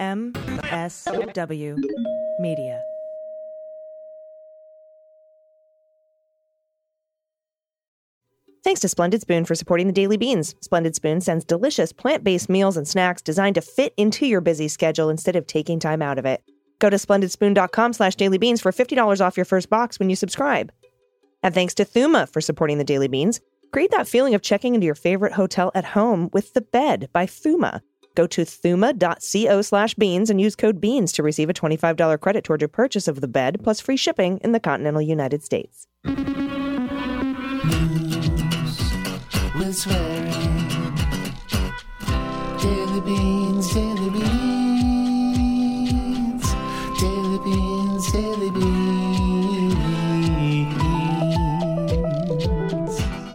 MSW Media. Thanks to Splendid Spoon for supporting the Daily Beans. Splendid Spoon sends delicious plant-based meals and snacks designed to fit into your busy schedule instead of taking time out of it. Go to splendidspoon.com/dailybeans for $50 off your first box when you subscribe. And thanks to Thuma for supporting the Daily Beans. Create that feeling of checking into your favorite hotel at home with The Bed by Thuma. Go to thuma.co/beans and use code BEANS to receive a $25 credit toward your purchase of The Bed, plus free shipping in the continental United States. News with swearing. Daily Beans, Daily Beans. Daily Beans, Daily Beans.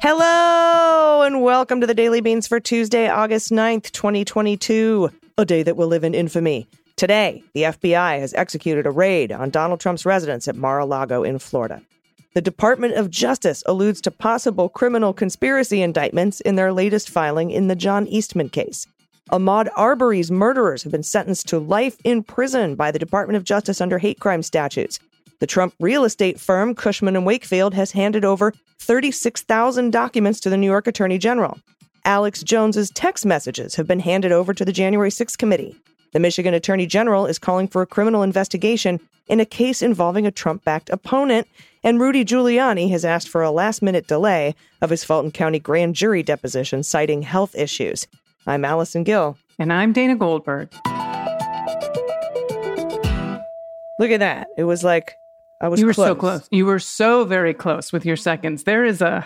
Hello and welcome to the Daily Beans for Tuesday, August 9th, 2022, a day that will live in infamy. Today, the FBI has executed a raid on Donald Trump's residence at Mar-a-Lago in Florida. The Department of Justice alludes to possible criminal conspiracy indictments in their latest filing in the John Eastman case. Ahmaud Arbery's murderers have been sentenced to life in prison by the Department of Justice under hate crime statutes. The Trump real estate firm Cushman and Wakefield has handed over 36,000 documents to the New York Attorney General. Alex Jones's text messages have been handed over to the January 6th committee. The Michigan Attorney General is calling for a criminal investigation in a case involving a Trump-backed opponent, and Rudy Giuliani has asked for a last-minute delay of his Fulton County grand jury deposition, citing health issues. I'm Allison Gill. And I'm Dana Goldberg. Look at that. It was like I was close. You were so close. You were so very close with your seconds. There's a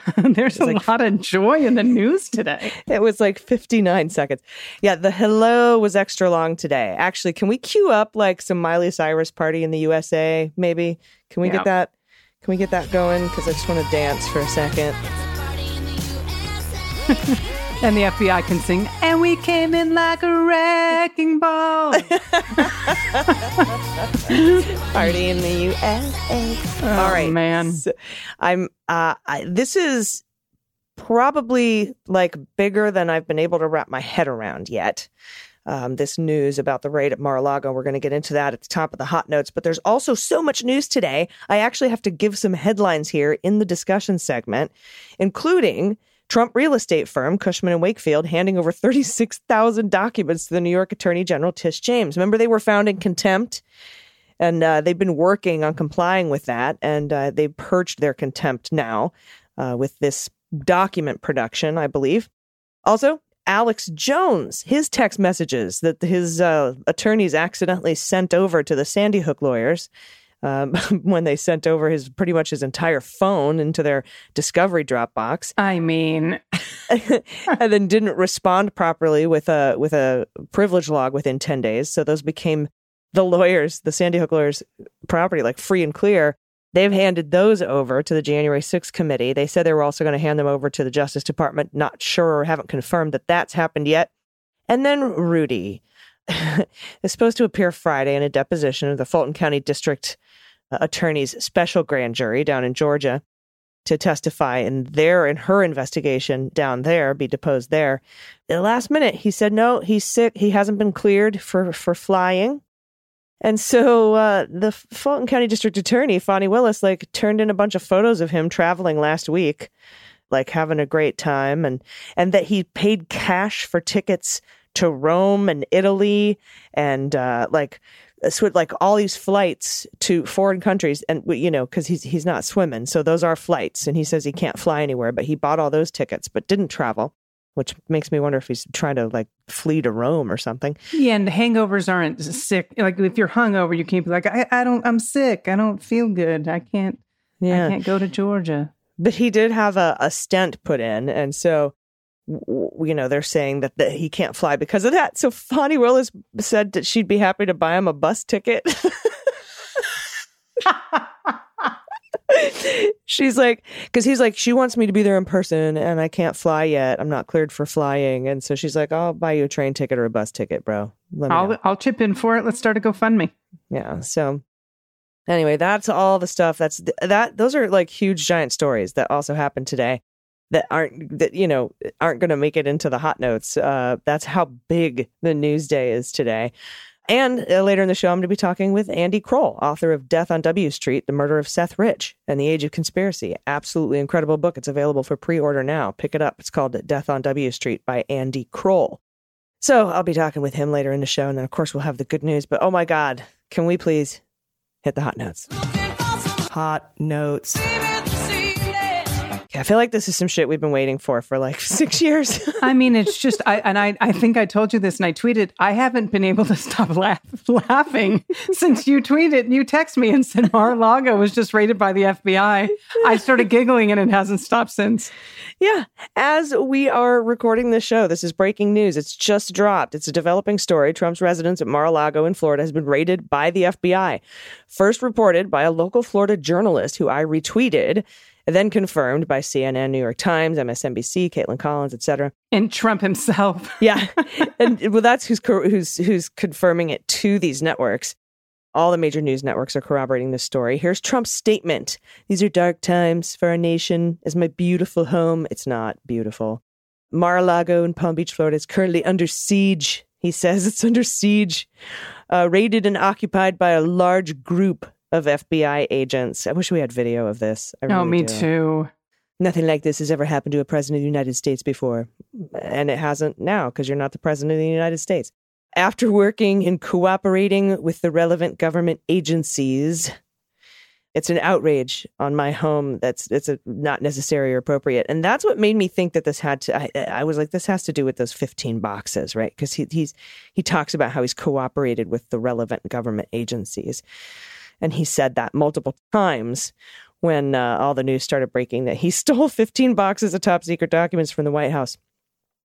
lot of joy in the news today. It was like 59 seconds. Yeah, the hello was extra long today. Actually, can we cue up like some Miley Cyrus Party in the USA, maybe? Can we get that? Can we get that going? Because I just want to dance for a second. And the FBI can sing, and we came in like a wrecking ball. Party in the USA. Oh, all right, man. So I'm. This is probably like bigger than I've been able to wrap my head around yet. This news about the raid at Mar-a-Lago. We're going to get into that at the top of the hot notes. But there's also so much news today. I actually have to give some headlines here in the discussion segment, including Trump real estate firm Cushman and Wakefield handing over 36,000 documents to the New York Attorney General Tish James. Remember, they were found in contempt, and they've been working on complying with that, and they've purged their contempt now with this document production, I believe. Also, Alex Jones, his text messages that his attorneys accidentally sent over to the Sandy Hook lawyers when they sent over pretty much his entire phone into their discovery Dropbox. I mean, and then didn't respond properly with a privilege log within 10 days. So those became the Sandy Hook lawyers' property, like free and clear. They've handed those over to the January 6th committee. They said they were also going to hand them over to the Justice Department. Not sure, or haven't confirmed that that's happened yet. And then Rudy is supposed to appear Friday in a deposition of the Fulton County District Attorney's special grand jury down in Georgia to testify in her investigation down there, be deposed there. At the last minute, he said, no, he's sick. He hasn't been cleared for flying. And so the Fulton County District Attorney, Fani Willis, like turned in a bunch of photos of him traveling last week, like having a great time, and that he paid cash for tickets to Rome and Italy and like all these flights to foreign countries. And, you know, because he's not swimming. So those are flights. And he says he can't fly anywhere, but he bought all those tickets but didn't travel, which makes me wonder if he's trying to like flee to Rome or something. Yeah, and hangovers aren't sick. Like if you're hungover, you can't be like, I'm sick. I don't feel good. I can't go to Georgia. But he did have a stent put in. And so, you know, they're saying that he can't fly because of that. So Fani Willis said that she'd be happy to buy him a bus ticket. She's like, because he's like, she wants me to be there in person and I can't fly yet. I'm not cleared for flying. And so she's like, I'll buy you a train ticket or a bus ticket, bro. I'll chip in for it. Let's start a GoFundMe. Yeah. So anyway, that's all the stuff. Those are like huge, giant stories that also happened today that aren't going to make it into the hot notes. That's how big the news day is today. And later in the show, I'm going to be talking with Andy Kroll, author of Death on W Street, The Murder of Seth Rich and the Age of Conspiracy. Absolutely incredible book. It's available for pre-order now. Pick it up. It's called Death on W Street by Andy Kroll. So I'll be talking with him later in the show. And then, of course, we'll have the good news. But oh, my God, can we please hit the hot notes? Hot notes. I feel like this is some shit we've been waiting for like 6 years. I mean, it's just, I think I told you this and I tweeted, I haven't been able to stop laughing since you tweeted and you text me and said Mar-a-Lago was just raided by the FBI. I started giggling and it hasn't stopped since. Yeah. As we are recording this show, this is breaking news. It's just dropped. It's a developing story. Trump's residence at Mar-a-Lago in Florida has been raided by the FBI. First reported by a local Florida journalist who I retweeted. Then confirmed by CNN, New York Times, MSNBC, Caitlin Collins, etc. And Trump himself. Yeah. And well, that's who's confirming it to these networks. All the major news networks are corroborating this story. Here's Trump's statement. These are dark times for our nation. As my beautiful home, it's not beautiful. Mar-a-Lago in Palm Beach, Florida is currently under siege. He says it's under siege, raided and occupied by a large group of FBI agents. I wish we had video of this. I really do. Me too. Nothing like this has ever happened to a president of the United States before. And it hasn't now, because you're not the president of the United States. After working and cooperating with the relevant government agencies, it's an outrage on my home. It's not necessary or appropriate. And that's what made me think that this had to, I was like, this has to do with those 15 boxes, right? Because he talks about how he's cooperated with the relevant government agencies. And he said that multiple times when all the news started breaking that he stole 15 boxes of top secret documents from the White House.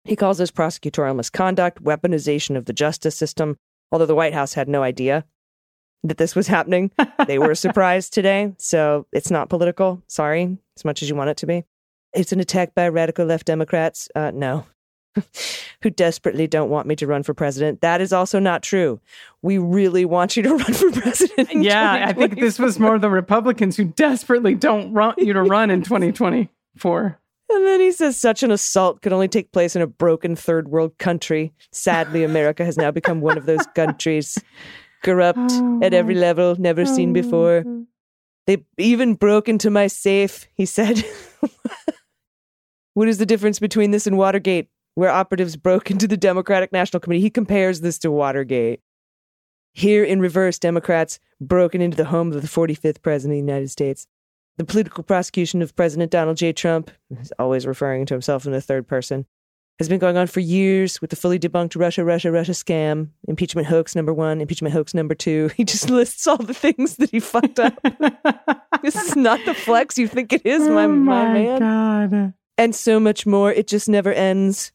He calls this prosecutorial misconduct, weaponization of the justice system, although the White House had no idea that this was happening. They were surprised today. So it's not political. Sorry, as much as you want it to be. It's an attack by radical left Democrats. No. Who desperately don't want me to run for president. That is also not true. We really want you to run for president. Yeah, I think this was more the Republicans who desperately don't want you to run in 2024. And then he says, such an assault could only take place in a broken third world country. Sadly, America has now become one of those countries. Corrupt at every level, never seen before. They even broke into my safe, he said. What is the difference between this and Watergate? Where operatives broke into the Democratic National Committee. He compares this to Watergate. Here in reverse, Democrats broken into the home of the 45th president of the United States. The political prosecution of President Donald J. Trump, he's always referring to himself in the third person, has been going on for years with the fully debunked Russia scam, impeachment hoax number 1, impeachment hoax number 2. He just lists all the things that he fucked up. This is not the flex you think it is, my man. Oh, my God. And so much more. It just never ends.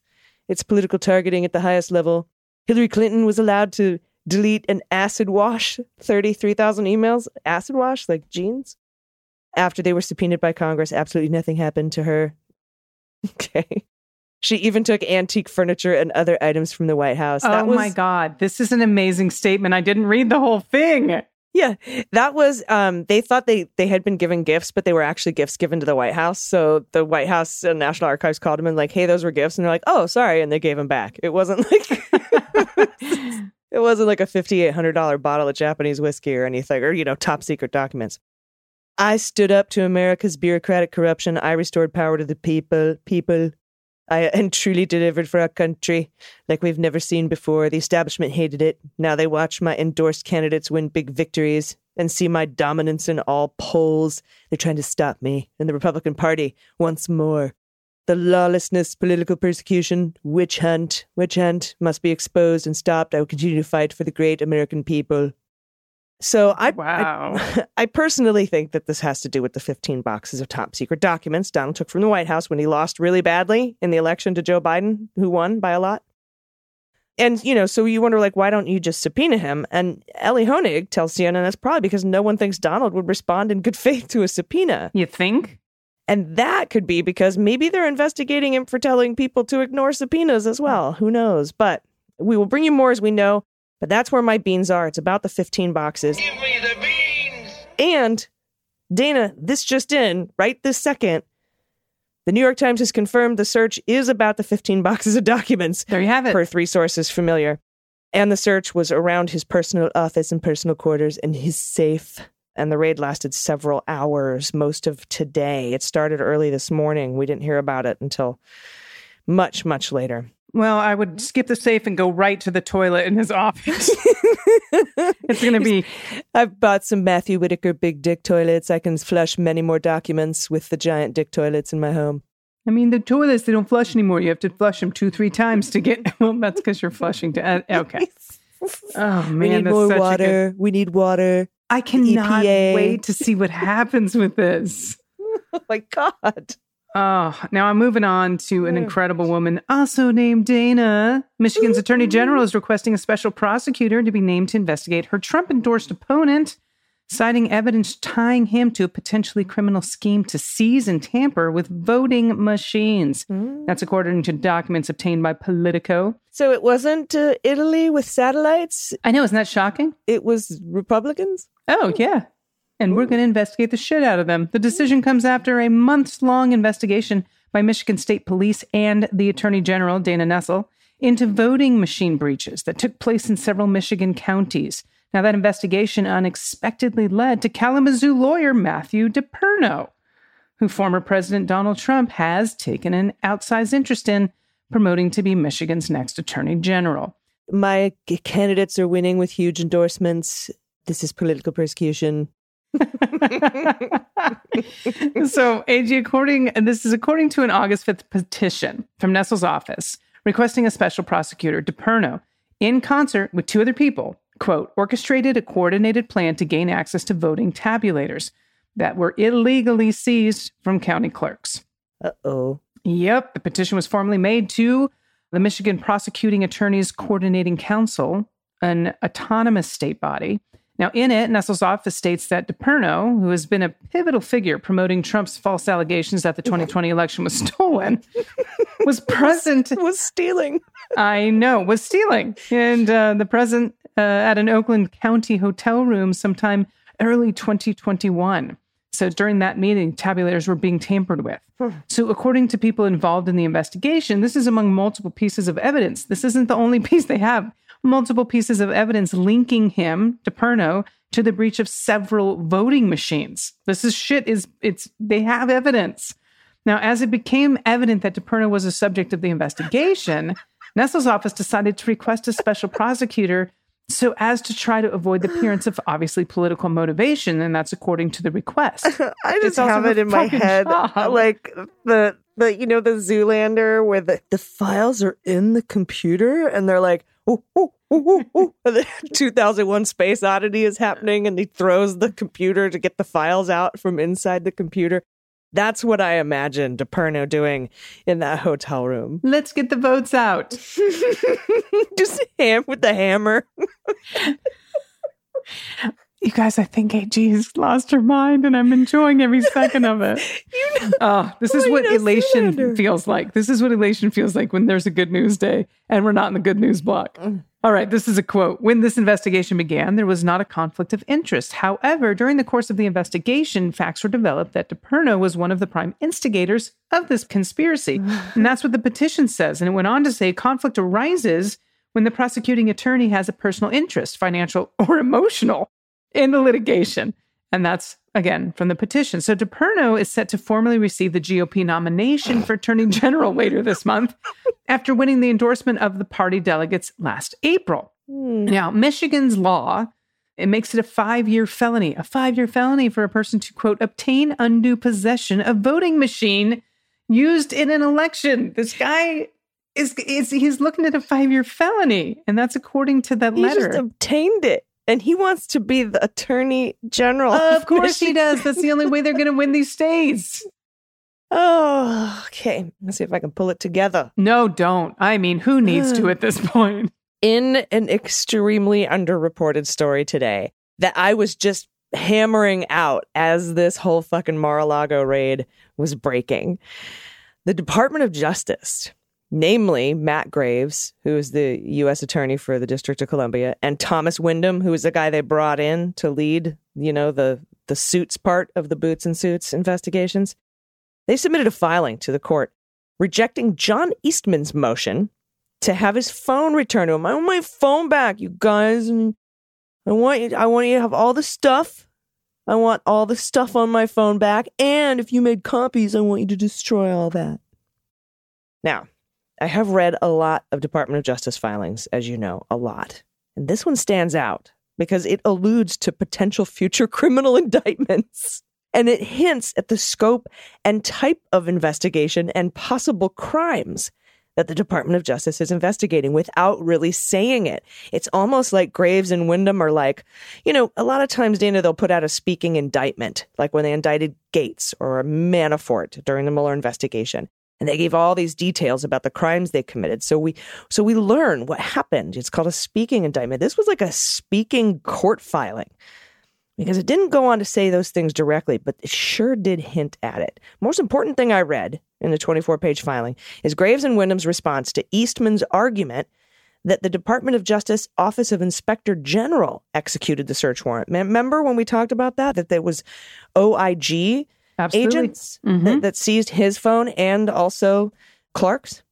It's political targeting at the highest level. Hillary Clinton was allowed to delete and acid wash 33,000 emails. Acid wash, like jeans. After they were subpoenaed by Congress, absolutely nothing happened to her. Okay. She even took antique furniture and other items from the White House. My God. This is an amazing statement. I didn't read the whole thing. Yeah, that was they thought they had been given gifts, but they were actually gifts given to the White House. So the White House and National Archives called him and like, hey, those were gifts. And they're like, oh, sorry. And they gave him back. It wasn't like it wasn't like a $5,800 bottle of Japanese whiskey or anything or, you know, top secret documents. I stood up to America's bureaucratic corruption. I restored power to the people. And truly delivered for our country like we've never seen before. The establishment hated it. Now they watch my endorsed candidates win big victories and see my dominance in all polls. They're trying to stop me and the Republican Party once more. The lawlessness, political persecution, witch hunt must be exposed and stopped. I will continue to fight for the great American people. So I personally think that this has to do with the 15 boxes of top secret documents Donald took from the White House when he lost really badly in the election to Joe Biden, who won by a lot. And, you know, so you wonder, like, why don't you just subpoena him? And Ellie Honig tells CNN that's probably because no one thinks Donald would respond in good faith to a subpoena. You think? And that could be because maybe they're investigating him for telling people to ignore subpoenas as well. Who knows? But we will bring you more as we know. But that's where my beans are. It's about the 15 boxes. Give me the beans! And, Dana, this just in, right this second, the New York Times has confirmed the search is about the 15 boxes of documents. There you have it. Per three sources familiar. And the search was around his personal office and personal quarters and his safe. And the raid lasted several hours, most of today. It started early this morning. We didn't hear about it until much, much later. Well, I would skip the safe and go right to the toilet in his office. It's going to be... I've bought some Matthew Whitaker big dick toilets. I can flush many more documents with the giant dick toilets in my home. I mean, the toilets, they don't flush anymore. You have to flush them 2-3 times to get... Well, that's because you're flushing to... Okay. Oh, man. We need more water. We need water. I cannot wait to see what happens with this. Oh, my God. Oh, now I'm moving on to an incredible woman also named Dana. Michigan's Attorney General is requesting a special prosecutor to be named to investigate her Trump-endorsed opponent, citing evidence tying him to a potentially criminal scheme to seize and tamper with voting machines. That's according to documents obtained by Politico. So it wasn't Italy with satellites? I know, isn't that shocking? It was Republicans? Oh, yeah. And we're going to investigate the shit out of them. The decision comes after a months-long investigation by Michigan State Police and the Attorney General, Dana Nessel, into voting machine breaches that took place in several Michigan counties. Now, that investigation unexpectedly led to Kalamazoo lawyer Matthew DePerno, who former President Donald Trump has taken an outsized interest in promoting to be Michigan's next attorney general. My candidates are winning with huge endorsements. This is political persecution. So, AG, according to an August 5th petition from Nessel's office requesting a special prosecutor, DePerno, in concert with two other people, quote, orchestrated a coordinated plan to gain access to voting tabulators that were illegally seized from county clerks. Uh-oh. Yep. The petition was formally made to the Michigan Prosecuting Attorneys Coordinating Council, an autonomous state body. Now, in it, Nessel's office states that DePerno, who has been a pivotal figure promoting Trump's false allegations that the 2020 election was stolen, was present... was stealing. I know, was stealing. And the present at an Oakland County hotel room sometime early 2021. So during that meeting, tabulators were being tampered with. So according to people involved in the investigation, this is among multiple pieces of evidence. This isn't the only piece they have. Multiple pieces of evidence linking him, DePerno, to the breach of several voting machines. This is shit. They have evidence. Now, as it became evident that DePerno was a subject of the investigation, Nessel's office decided to request a special prosecutor so as to try to avoid the appearance of obviously political motivation. And that's according to the request. I just have it in my head. Job. Like the Zoolander where the files are in the computer and they're like, ooh, ooh, ooh, ooh, ooh. 2001 Space Oddity is happening and he throws the computer to get the files out from inside the computer. That's what I imagined DePerno doing in that hotel room. Let's get the votes out. Just with the hammer. You guys, I think AG has lost her mind and I'm enjoying every second of it. This is what elation feels like. This is what elation feels like when there's a good news day and we're not in the good news block. All right, this is a quote. When this investigation began, there was not a conflict of interest. However, during the course of the investigation, facts were developed that DePerno was one of the prime instigators of this conspiracy. And that's what the petition says. And it went on to say conflict arises when the prosecuting attorney has a personal interest, financial or emotional, in the litigation. And that's, again, from the petition. So DePerno is set to formally receive the GOP nomination for Attorney General later this month after winning the endorsement of the party delegates last April. Now, Michigan's law, it makes it a 5-year felony for a person to, quote, obtain undue possession of voting machine used in an election. This guy... he's looking at a 5-year felony. And that's according to that letter. He just obtained it. And he wants to be the attorney general. Of course he does. That's the only way they're going to win these states. Oh, okay. Let's see if I can pull it together. No, don't. I mean, who needs to at this point? In an extremely underreported story today that I was just hammering out as this whole fucking Mar-a-Lago raid was breaking, the Department of Justice... namely, Matt Graves, who is the U.S. attorney for the District of Columbia, and Thomas Wyndham, who is the guy they brought in to lead, the suits part of the Boots and Suits investigations. They submitted a filing to the court rejecting John Eastman's motion to have his phone returned to him. I want my phone back, you guys. And I want you to have all the stuff. I want all the stuff on my phone back. And if you made copies, I want you to destroy all that. Now, I have read a lot of Department of Justice filings, as you know, a lot. And this one stands out because it alludes to potential future criminal indictments. And it hints at the scope and type of investigation and possible crimes that the Department of Justice is investigating without really saying it. It's almost like Graves and Wyndham are like, you know, a lot of times, Dana, they'll put out a speaking indictment, like when they indicted Gates or Manafort during the Mueller investigation. And they gave all these details about the crimes they committed. So we learn what happened. It's called a speaking indictment. This was like a speaking court filing. Because it didn't go on to say those things directly, but it sure did hint at it. Most important thing I read in the 24-page filing is Graves and Wyndham's response to Eastman's argument that the Department of Justice Office of Inspector General executed the search warrant. Remember when we talked about that? That there was OIG Absolutely. Agents mm-hmm. that seized his phone and also Clark's?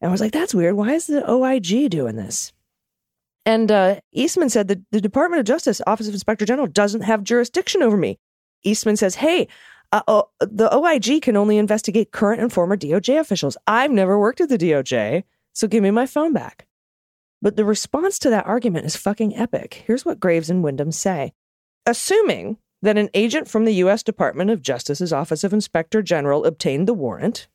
And I was like, that's weird. Why is the OIG doing this? And Eastman said that the Department of Justice Office of Inspector General doesn't have jurisdiction over me. Eastman says, hey, the OIG can only investigate current and former DOJ officials. I've never worked at the DOJ, so give me my phone back. But the response to that argument is fucking epic. Here's what Graves and Wyndham say. Assuming that an agent from the U.S. Department of Justice's Office of Inspector General obtained the warrant,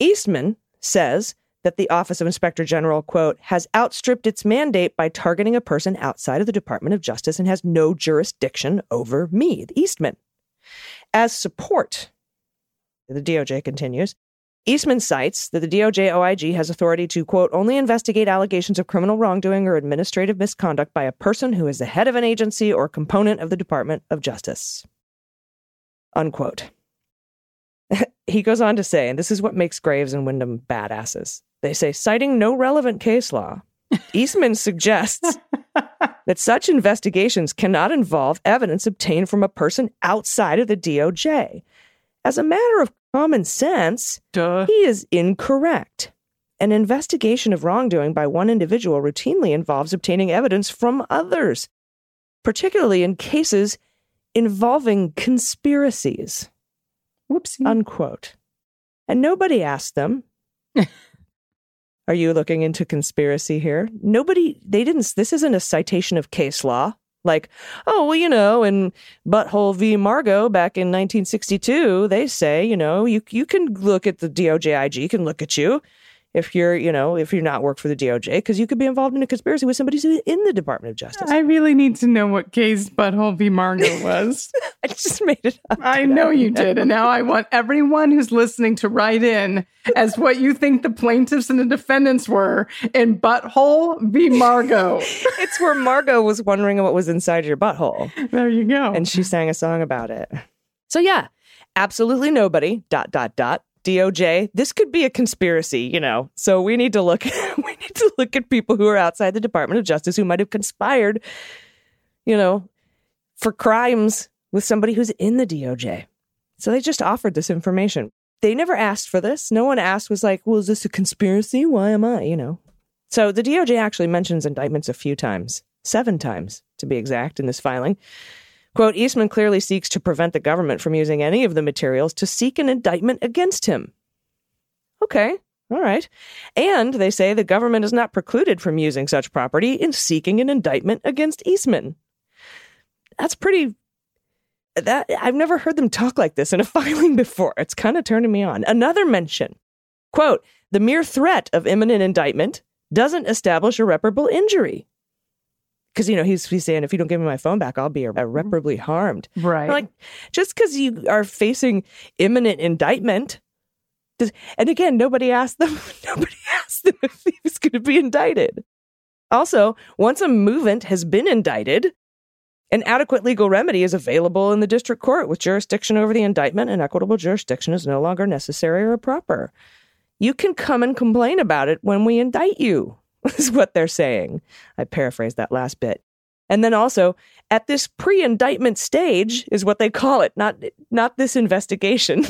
Eastman says that the Office of Inspector General, quote, has outstripped its mandate by targeting a person outside of the Department of Justice and has no jurisdiction over me, the Eastman. As support, the DOJ continues, Eastman cites that the DOJ OIG has authority to, quote, only investigate allegations of criminal wrongdoing or administrative misconduct by a person who is the head of an agency or component of the Department of Justice, unquote. He goes on to say, and this is what makes Graves and Wyndham badasses. They say, citing no relevant case law, Eastman suggests that such investigations cannot involve evidence obtained from a person outside of the DOJ. As a matter of common sense, he is incorrect. An investigation of wrongdoing by one individual routinely involves obtaining evidence from others, particularly in cases involving conspiracies. Whoopsie. Unquote. And nobody asked them, are you looking into conspiracy here? Nobody, they didn't, this isn't a citation of case law. Like, oh, well, you know, in Butthole v. Margo back in 1962, they say, you know, you can look at the DOJ, IG can look at you if you're, you know, if you're not work for the DOJ, because you could be involved in a conspiracy with somebody who's in the Department of Justice. I really need to know what case Butthole v. Margo was. I just made it up. I know you did. And now I want everyone who's listening to write in as what you think the plaintiffs and the defendants were in Butthole v. Margo. It's where Margo was wondering what was inside your butthole. There you go. And she sang a song about it. So yeah, absolutely nobody, ... DOJ, this could be a conspiracy, you know, so we need to look at people who are outside the Department of Justice who might have conspired, you know, for crimes with somebody who's in the DOJ. So they just offered this information. They never asked for this. No one asked was like, well, is this a conspiracy? Why am I, you know? So the DOJ actually mentions indictments a few times, 7 times to be exact in this filing. Quote, Eastman clearly seeks to prevent the government from using any of the materials to seek an indictment against him. Okay, all right. And they say the government is not precluded from using such property in seeking an indictment against Eastman. That's pretty... I've never heard them talk like this in a filing before. It's kind of turning me on. Another mention. Quote, the mere threat of imminent indictment doesn't establish irreparable injury. Because, you know, he's saying, if you don't give me my phone back, I'll be irreparably harmed. Right. I'm like, just because you are facing imminent indictment. And again, nobody asked them. Nobody asked them if he was going to be indicted. Also, once a movant has been indicted, an adequate legal remedy is available in the district court with jurisdiction over the indictment, and equitable jurisdiction is no longer necessary or proper. You can come and complain about it when we indict you. Is what they're saying. I paraphrased that last bit. And then also, at this pre-indictment stage is what they call it, not this investigation.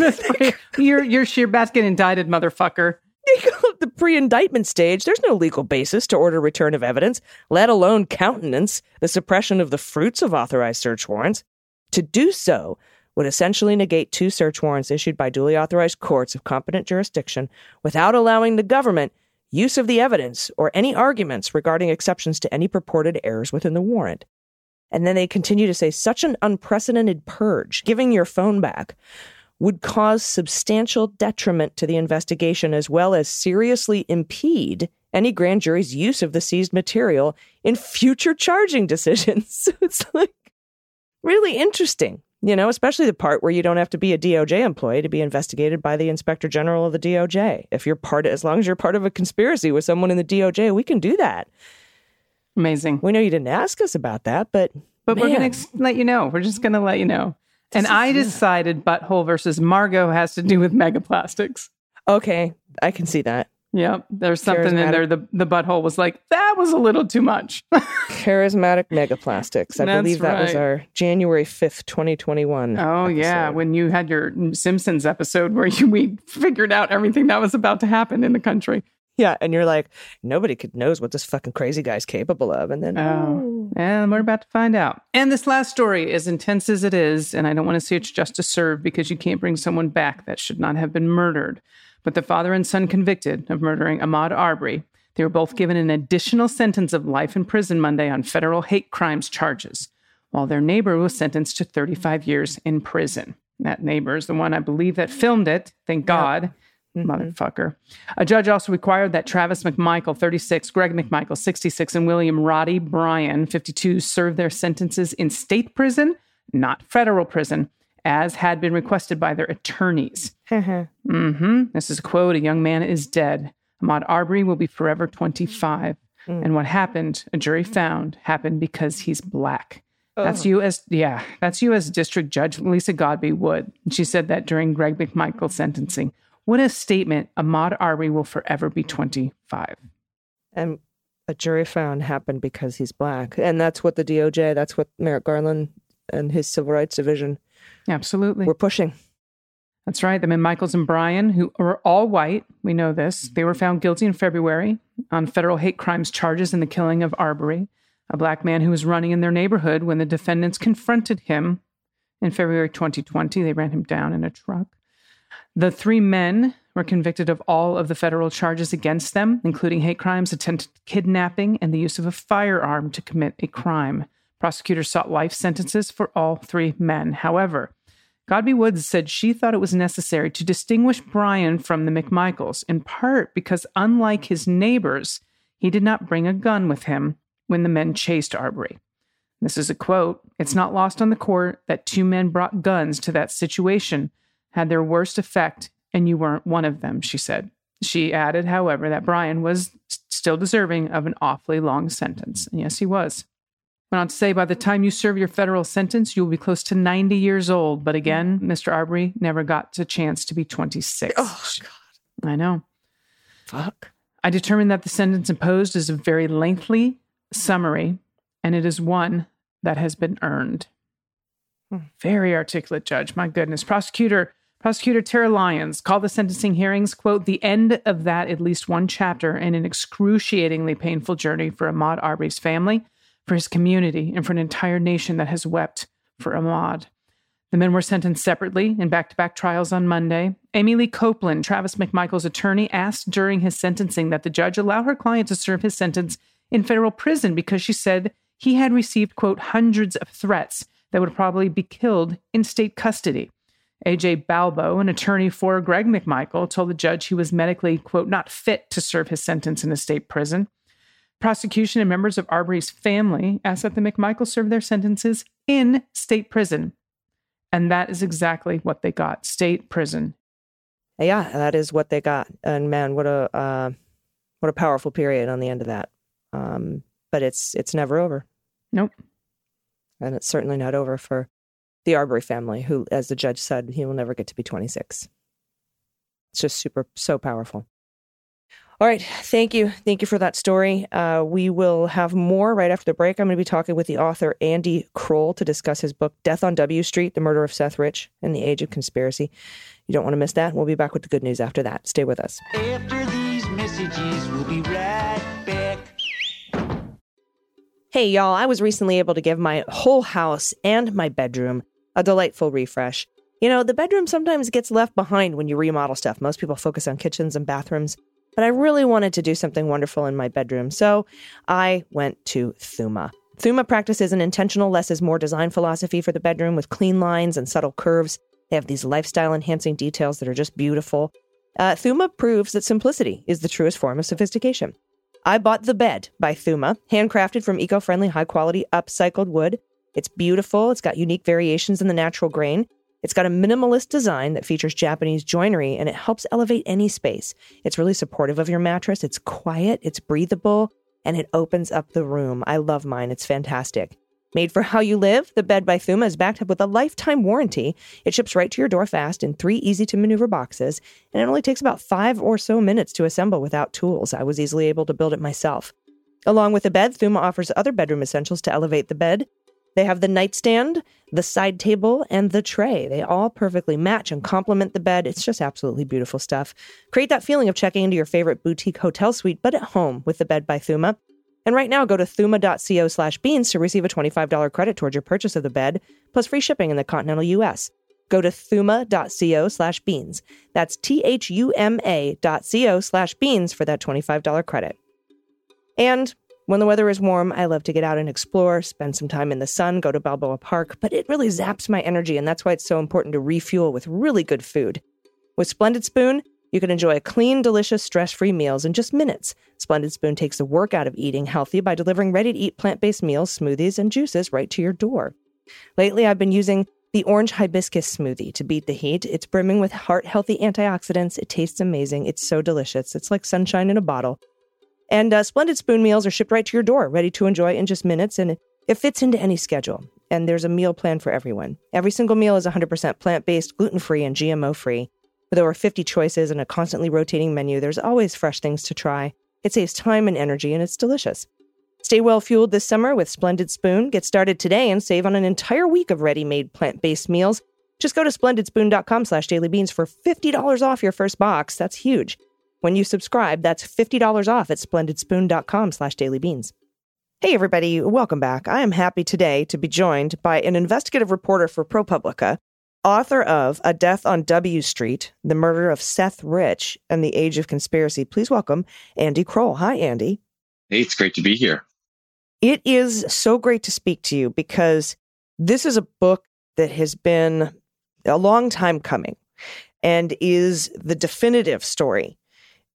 You're sheer basket indicted, motherfucker. the pre-indictment stage, there's no legal basis to order return of evidence, let alone countenance the suppression of the fruits of authorized search warrants. To do so would essentially negate two search warrants issued by duly authorized courts of competent jurisdiction without allowing the government use of the evidence or any arguments regarding exceptions to any purported errors within the warrant. And then they continue to say such an unprecedented purge, giving your phone back, would cause substantial detriment to the investigation as well as seriously impede any grand jury's use of the seized material in future charging decisions. So it's like really interesting, you know, especially the part where you don't have to be a DOJ employee to be investigated by the Inspector General of the DOJ. If you're as long as you're part of a conspiracy with someone in the DOJ, we can do that. Amazing. We know you didn't ask us about that, but we're going to let you know. We're just going to let you know. And I decided Butthole versus Margo has to do with megaplastics. Okay, I can see that. Yeah, there's something in there. The butthole was like, that was a little too much. Charismatic megaplastics. I believe that was our January 5th, 2021 episode. Yeah, when you had your Simpsons episode where we figured out everything that was about to happen in the country. Yeah, and you're like, nobody knows what this fucking crazy guy's capable of. And then, and we're about to find out. And this last story, as intense as it is, and I don't want to say it's justice served because you can't bring someone back that should not have been murdered. But the father and son convicted of murdering Ahmaud Arbery, they were both given an additional sentence of life in prison Monday on federal hate crimes charges, while their neighbor was sentenced to 35 years in prison. That neighbor is the one I believe that filmed it, thank God. Yep. Motherfucker. A judge also required that Travis McMichael, 36, Greg McMichael, 66, and William Roddy Bryan, 52, serve their sentences in state prison, not federal prison, as had been requested by their attorneys. This is a quote, "A young man is dead. Ahmaud Arbery will be forever 25. And what happened, a jury found, happened because he's black." That's U.S. District Judge Lisa Godbey Wood. She said that during Greg McMichael's sentencing. What a statement. Ahmaud Arbery will forever be 25. And a jury found happened because he's black. And that's what the DOJ, that's what Merrick Garland and his Civil Rights Division absolutely were pushing. That's right. The McMichaels and Bryan, who are all white, we know this, they were found guilty in February on federal hate crimes charges in the killing of Arbery, a black man who was running in their neighborhood when the defendants confronted him in February 2020. They ran him down in a truck. The three men were convicted of all of the federal charges against them, including hate crimes, attempted kidnapping, and the use of a firearm to commit a crime. Prosecutors sought life sentences for all three men. However, Godbey Woods said she thought it was necessary to distinguish Bryan from the McMichaels, in part because, unlike his neighbors, he did not bring a gun with him when the men chased Arbery. This is a quote, "It's not lost on the court that two men brought guns to that situation, had their worst effect, and you weren't one of them," she said. She added, however, that Bryan was still deserving of an awfully long sentence. And yes, he was. Went on to say, by the time you serve your federal sentence, you'll be close to 90 years old. But again, Mr. Arbery never got a chance to be 26. Oh, God. I know. Fuck. I determined that the sentence imposed is a very lengthy summary, and it is one that has been earned. Very articulate judge. My goodness. Prosecutor Tara Lyons called the sentencing hearings, quote, "the end of that at least one chapter in an excruciatingly painful journey for Ahmaud Arbery's family, for his community, and for an entire nation that has wept for Ahmaud." The men were sentenced separately in back-to-back trials on Monday. Amy Lee Copeland, Travis McMichael's attorney, asked during his sentencing that the judge allow her client to serve his sentence in federal prison because she said he had received, quote, hundreds of threats that would probably be killed in state custody. AJ Balbo, an attorney for Greg McMichael, told the judge he was medically, quote, not fit to serve his sentence in a state prison. Prosecution and members of Arbery's family asked that the McMichaels serve their sentences in state prison. And that is exactly what they got, state prison. Yeah, that is what they got. And man, what a powerful period on the end of that. But it's never over. Nope. And it's certainly not over for the Arbery family, who, as the judge said, he will never get to be 26. It's just so powerful. All right. Thank you. Thank you for that story. We will have more right after the break. I'm going to be talking with the author Andy Kroll to discuss his book, Death on W Street, The Murder of Seth Rich and the Age of Conspiracy. You don't want to miss that. We'll be back with the good news after that. Stay with us. messages. We'll be right back. Hey, y'all, I was recently able to give my whole house and my bedroom a delightful refresh. You know, the bedroom sometimes gets left behind when you remodel stuff. Most people focus on kitchens and bathrooms, but I really wanted to do something wonderful in my bedroom, so I went to Thuma. Thuma practices an intentional less is more design philosophy for the bedroom with clean lines and subtle curves. They have these lifestyle-enhancing details that are just beautiful. Thuma proves that simplicity is the truest form of sophistication. I bought the bed by Thuma, handcrafted from eco-friendly, high-quality, upcycled wood. It's beautiful. It's got unique variations in the natural grain. It's got a minimalist design that features Japanese joinery, and it helps elevate any space. It's really supportive of your mattress. It's quiet. It's breathable, and it opens up the room. I love mine. It's fantastic. Made for how you live, the bed by Thuma is backed up with a lifetime warranty. It ships right to your door fast in 3 easy-to-maneuver boxes, and it only takes about 5 or so minutes to assemble without tools. I was easily able to build it myself. Along with the bed, Thuma offers other bedroom essentials to elevate the bed. They have the nightstand, the side table, and the tray. They all perfectly match and complement the bed. It's just absolutely beautiful stuff. Create that feeling of checking into your favorite boutique hotel suite, but at home with the bed by Thuma. And right now, go to thuma.co/beans to receive a $25 credit towards your purchase of the bed, plus free shipping in the continental U.S. Go to thuma.co/beans. That's THUMA.co/beans for that $25 credit. And when the weather is warm, I love to get out and explore, spend some time in the sun, go to Balboa Park, but it really zaps my energy, and that's why it's so important to refuel with really good food. With Splendid Spoon, you can enjoy clean, delicious, stress-free meals in just minutes. Splendid Spoon takes the work out of eating healthy by delivering ready-to-eat plant-based meals, smoothies, and juices right to your door. Lately, I've been using the Orange Hibiscus Smoothie to beat the heat. It's brimming with heart-healthy antioxidants. It tastes amazing. It's so delicious. It's like sunshine in a bottle. And Splendid Spoon meals are shipped right to your door, ready to enjoy in just minutes, and it fits into any schedule. And there's a meal plan for everyone. Every single meal is 100% plant-based, gluten-free, and GMO-free. With over 50 choices and a constantly rotating menu, there's always fresh things to try. It saves time and energy, and it's delicious. Stay well-fueled this summer with Splendid Spoon. Get started today and save on an entire week of ready-made plant-based meals. Just go to splendidspoon.com/dailybeans for $50 off your first box. That's huge. When you subscribe, that's $50 off at splendidspoon.com/dailybeans. Hey, everybody. Welcome back. I am happy today to be joined by an investigative reporter for ProPublica, author of A Death on W Street, The Murder of Seth Rich, and the Age of Conspiracy. Please welcome Andy Kroll. Hi, Andy. Hey, it's great to be here. It is so great to speak to you because this is a book that has been a long time coming and is the definitive story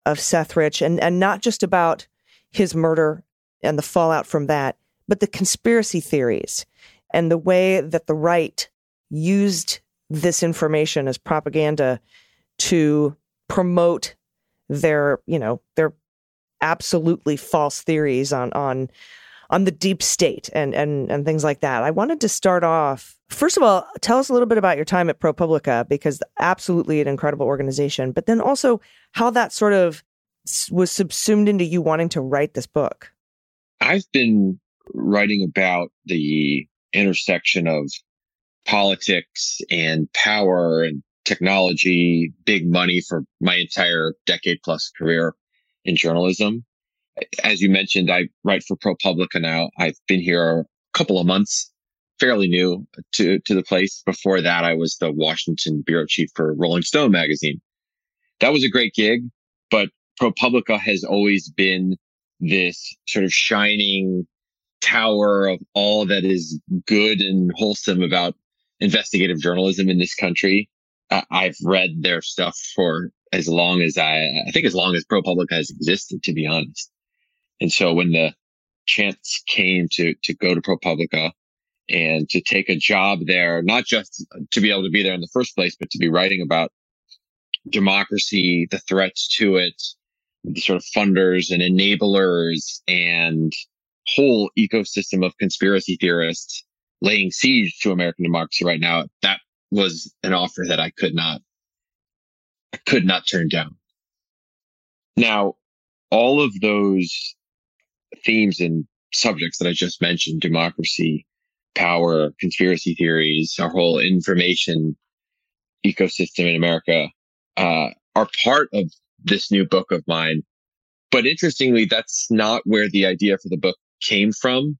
of Seth Rich, and not just about his murder and the fallout from that, but the conspiracy theories and the way that the right used this information as propaganda to promote their absolutely false theories on the deep state and things like that. I wanted to start off, first of all, tell us a little bit about your time at ProPublica, because absolutely an incredible organization, but then also how that sort of was subsumed into you wanting to write this book. I've been writing about the intersection of politics and power and technology, big money for my entire decade-plus career in journalism. As you mentioned, I write for ProPublica now. I've been here a couple of months, fairly new to the place. Before that, I was the Washington bureau chief for Rolling Stone magazine. That was a great gig, but ProPublica has always been this sort of shining tower of all that is good and wholesome about investigative journalism in this country. I've read their stuff for as long as I think as long as ProPublica has existed, to be honest. And so when the chance came to go to ProPublica and to take a job there, not just to be able to be there in the first place, but to be writing about democracy, the threats to it, the sort of funders and enablers and whole ecosystem of conspiracy theorists laying siege to American democracy right now, that was an offer that I could not turn down. Now, all of those themes and subjects that I just mentioned, democracy, power, conspiracy theories, our whole information ecosystem in America, are part of this new book of mine But interestingly, that's not where the idea for the book came from.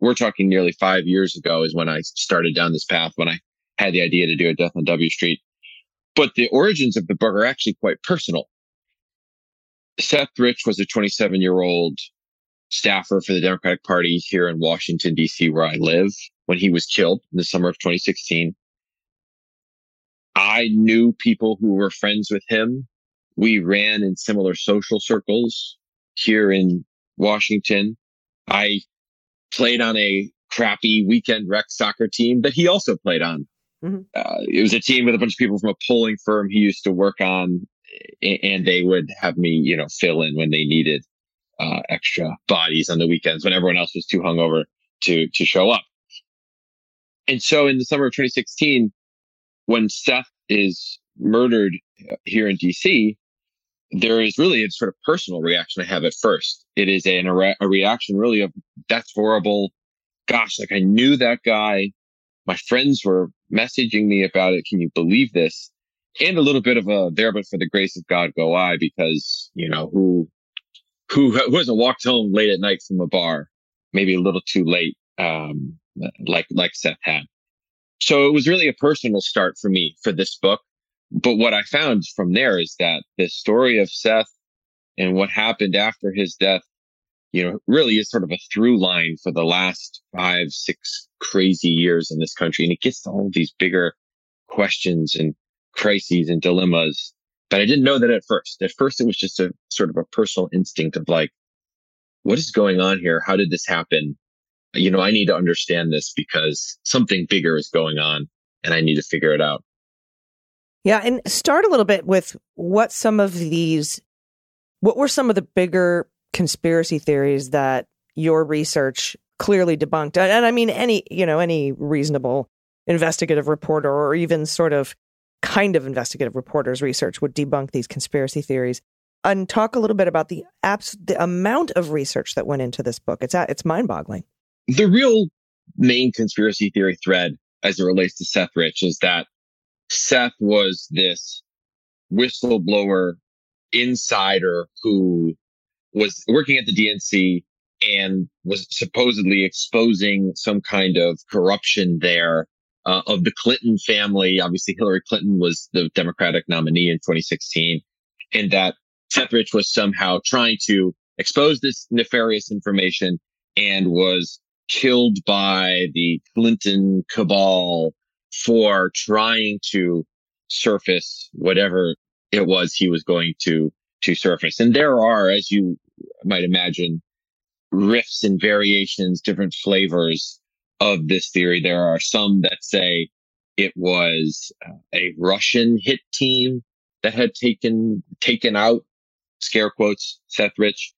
We're talking nearly 5 years ago is when I started down this path, when I had the idea to do a Death on W Street. But the origins of the book are actually quite personal. Seth Rich was a 27-year-old staffer for the Democratic Party here in Washington, D.C., where I live, when he was killed in the summer of 2016. I knew people who were friends with him. We ran in similar social circles here in Washington. I played on a crappy weekend rec soccer team that he also played on. Mm-hmm. It was a team with a bunch of people from a polling firm he used to work on, and they would have me, you know, fill in when they needed extra bodies on the weekends when everyone else was too hungover to show up. And so in the summer of 2016, when Seth is murdered here in D.C., there is really a sort of personal reaction I have at first. It is a reaction really of, that's horrible. Gosh, like I knew that guy. My friends were messaging me about it. Can you believe this? And a little bit of a there, but for the grace of God go I, because, you know, who hasn't walked home late at night from a bar, maybe a little too late, like Seth had. So it was really a personal start for me for this book. But what I found from there is that the story of Seth and what happened after his death, you know, really is sort of a through line for the last 5, 6 crazy years in this country. And it gets to all these bigger questions and crises and dilemmas. But I didn't know that at first. At first, it was just a sort of a personal instinct of like, what is going on here? How did this happen? You know, I need to understand this because something bigger is going on and I need to figure it out. Yeah. And start a little bit with what were some of the bigger conspiracy theories that your research clearly debunked? And I mean, any reasonable investigative reporter or even sort of kind of investigative reporter's research would debunk these conspiracy theories. And talk a little bit about the amount of research that went into this book. It's mind-boggling. The real main conspiracy theory thread as it relates to Seth Rich is that Seth was this whistleblower insider who was working at the DNC and was supposedly exposing some kind of corruption there of the Clinton family. Obviously, Hillary Clinton was the Democratic nominee in 2016, and that Seth Rich was somehow trying to expose this nefarious information and was killed by the Clinton cabal for trying to surface whatever it was he was going to surface. And there are, as you might imagine, riffs and variations, different flavors of this theory. There are some that say it was a Russian hit team that had taken out, scare quotes, Seth Rich.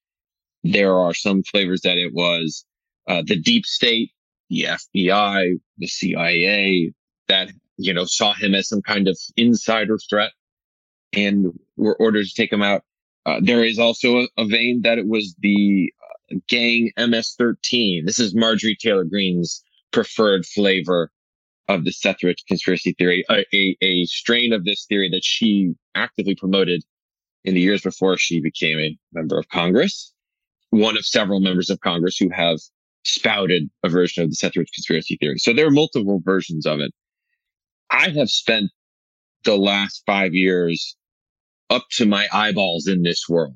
There are some flavors that it was the deep state, the FBI, the CIA, that, you know, saw him as some kind of insider threat and were ordered to take him out. There is also a vein that it was the gang MS-13. This is Marjorie Taylor Greene's preferred flavor of the Seth Rich conspiracy theory, a strain of this theory that she actively promoted in the years before she became a member of Congress. One of several members of Congress who have spouted a version of the Seth Rich conspiracy theory. So there are multiple versions of it. I have spent the last 5 years up to my eyeballs in this world,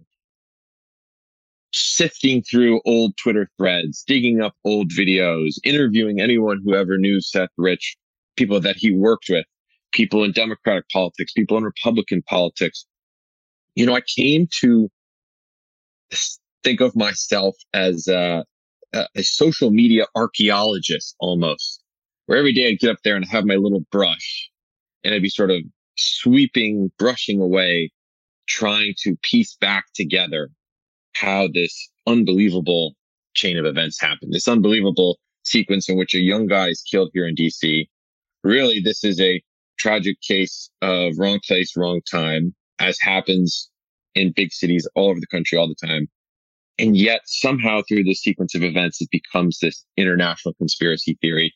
sifting through old Twitter threads, digging up old videos, interviewing anyone who ever knew Seth Rich, people that he worked with, people in Democratic politics, people in Republican politics. You know, I came to think of myself as a social media archaeologist almost, where every day I'd get up there and have my little brush and I'd be sort of sweeping, brushing away, trying to piece back together how this unbelievable chain of events happened, this unbelievable sequence in which a young guy is killed here in DC. Really, this is a tragic case of wrong place, wrong time, as happens in big cities all over the country all the time. And yet somehow through this sequence of events, it becomes this international conspiracy theory.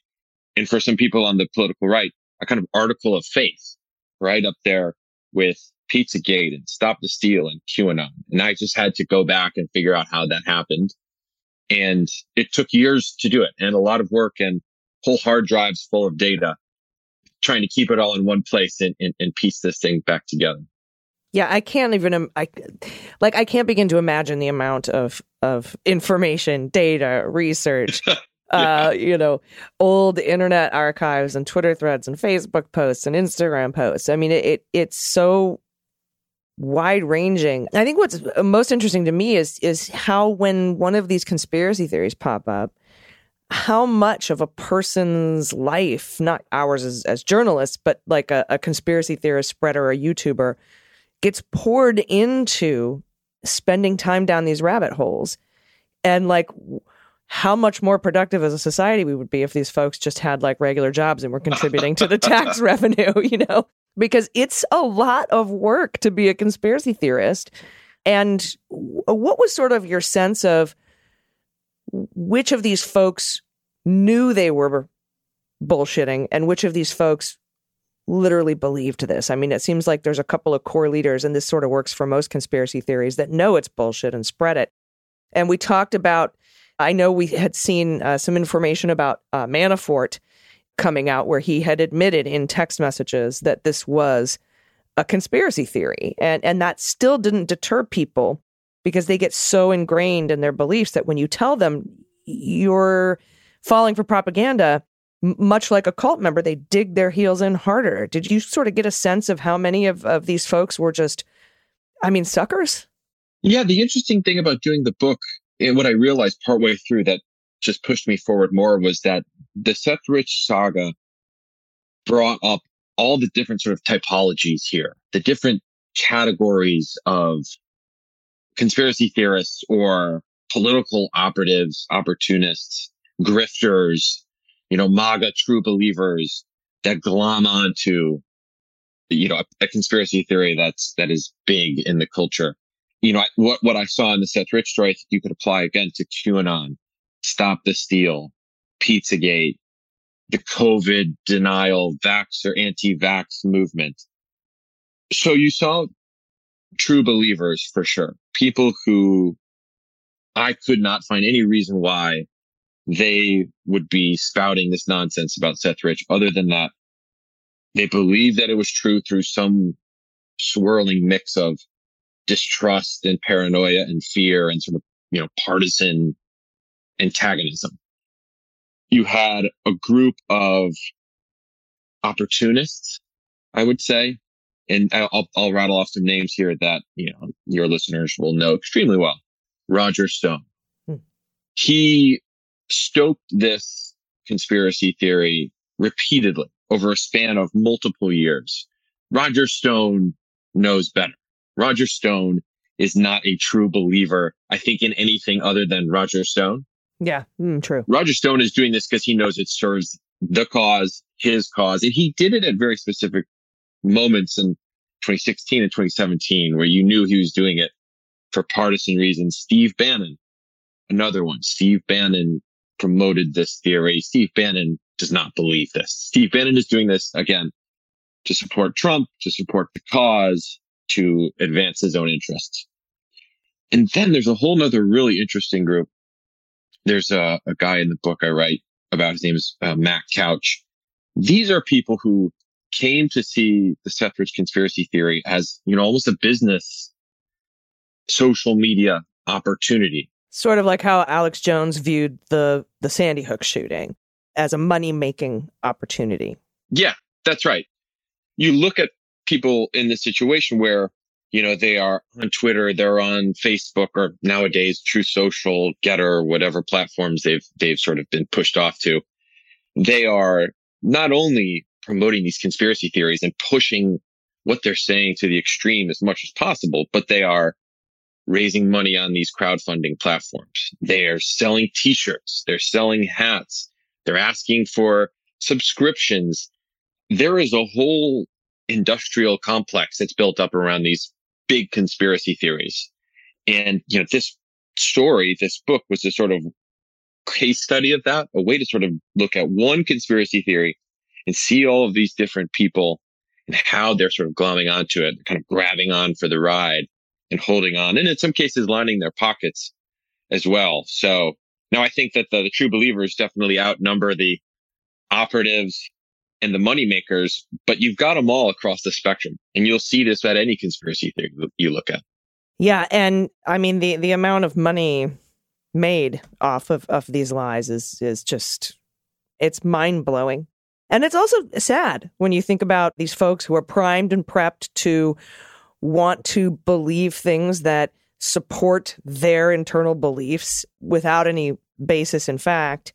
And for some people on the political right, a kind of article of faith, right up there with Pizzagate and Stop the Steal and QAnon. And I just had to go back and figure out how that happened. And it took years to do it and a lot of work and whole hard drives full of data, trying to keep it all in one place and piece this thing back together. Yeah, I can't even, I can't begin to imagine the amount of information, data, research, yeah. Old internet archives and Twitter threads and Facebook posts and Instagram posts. I mean, it's so wide-ranging. I think what's most interesting to me is how, when one of these conspiracy theories pop up, how much of a person's life, not ours as journalists, but like a conspiracy theorist, spreader, a YouTuber, gets poured into spending time down these rabbit holes. And like how much more productive as a society we would be if these folks just had like regular jobs and were contributing to the tax revenue, because it's a lot of work to be a conspiracy theorist. And what was sort of your sense of which of these folks knew they were bullshitting and which of these folks literally believed this? I mean, it seems like there's a couple of core leaders, and this sort of works for most conspiracy theories, that know it's bullshit and spread it. And we talked about, I know we had seen some information about Manafort coming out where he had admitted in text messages that this was a conspiracy theory. And that still didn't deter people, because they get so ingrained in their beliefs that when you tell them you're falling for propaganda, much like a cult member, they dig their heels in harder. Did you sort of get a sense of how many of these folks were just, suckers? Yeah, the interesting thing about doing the book, and what I realized partway through that just pushed me forward more, was that the Seth Rich saga brought up all the different sort of typologies here, the different categories of conspiracy theorists or political operatives, opportunists, grifters, MAGA true believers that glom onto, a conspiracy theory that is big in the culture. What I saw in the Seth Rich story, I think you could apply again to QAnon, Stop the Steal, Pizzagate, the COVID denial, vax or anti-vax movement. So you saw true believers for sure. People who I could not find any reason why they would be spouting this nonsense about Seth Rich. Other than that, they believed that it was true through some swirling mix of distrust and paranoia and fear and sort of, partisan antagonism. You had a group of opportunists, I would say. And I'll rattle off some names here that your listeners will know extremely well. Roger Stone, he stoked this conspiracy theory repeatedly over a span of multiple years. Roger Stone knows better. Roger Stone is not a true believer, I think, in anything other than Roger Stone. Yeah, true. Roger Stone is doing this because he knows it serves the cause, his cause, and he did it at very specific moments in 2016 and 2017 where you knew he was doing it for partisan reasons. Steve Bannon, another one. Steve Bannon promoted this theory. Steve Bannon does not believe this. Steve Bannon is doing this, again, to support Trump, to support the cause, to advance his own interests. And then there's a whole nother really interesting group. There's a guy in the book I write about. His name is Matt Couch. These are people who came to see the Seth Rich conspiracy theory as, almost a business social media opportunity. Sort of like how Alex Jones viewed the Sandy Hook shooting, as a money-making opportunity. Yeah, that's right. You look at people in this situation where, they are on Twitter, they're on Facebook, or nowadays True Social, Getter, whatever platforms they've sort of been pushed off to. They are not only promoting these conspiracy theories and pushing what they're saying to the extreme as much as possible, but they are raising money on these crowdfunding platforms. They are selling t-shirts. They're selling hats. They're asking for subscriptions. There is a whole industrial complex that's built up around these big conspiracy theories. And, this story, this book, was a sort of case study of that, a way to sort of look at one conspiracy theory and see all of these different people and how they're sort of glomming onto it, kind of grabbing on for the ride and holding on, and in some cases lining their pockets as well. So now I think that the true believers definitely outnumber the operatives and the moneymakers, but you've got them all across the spectrum. And you'll see this at any conspiracy theory you look at. Yeah. And I mean, the amount of money made off of these lies is just, it's mind blowing. And it's also sad when you think about these folks who are primed and prepped to want to believe things that support their internal beliefs without any basis in fact,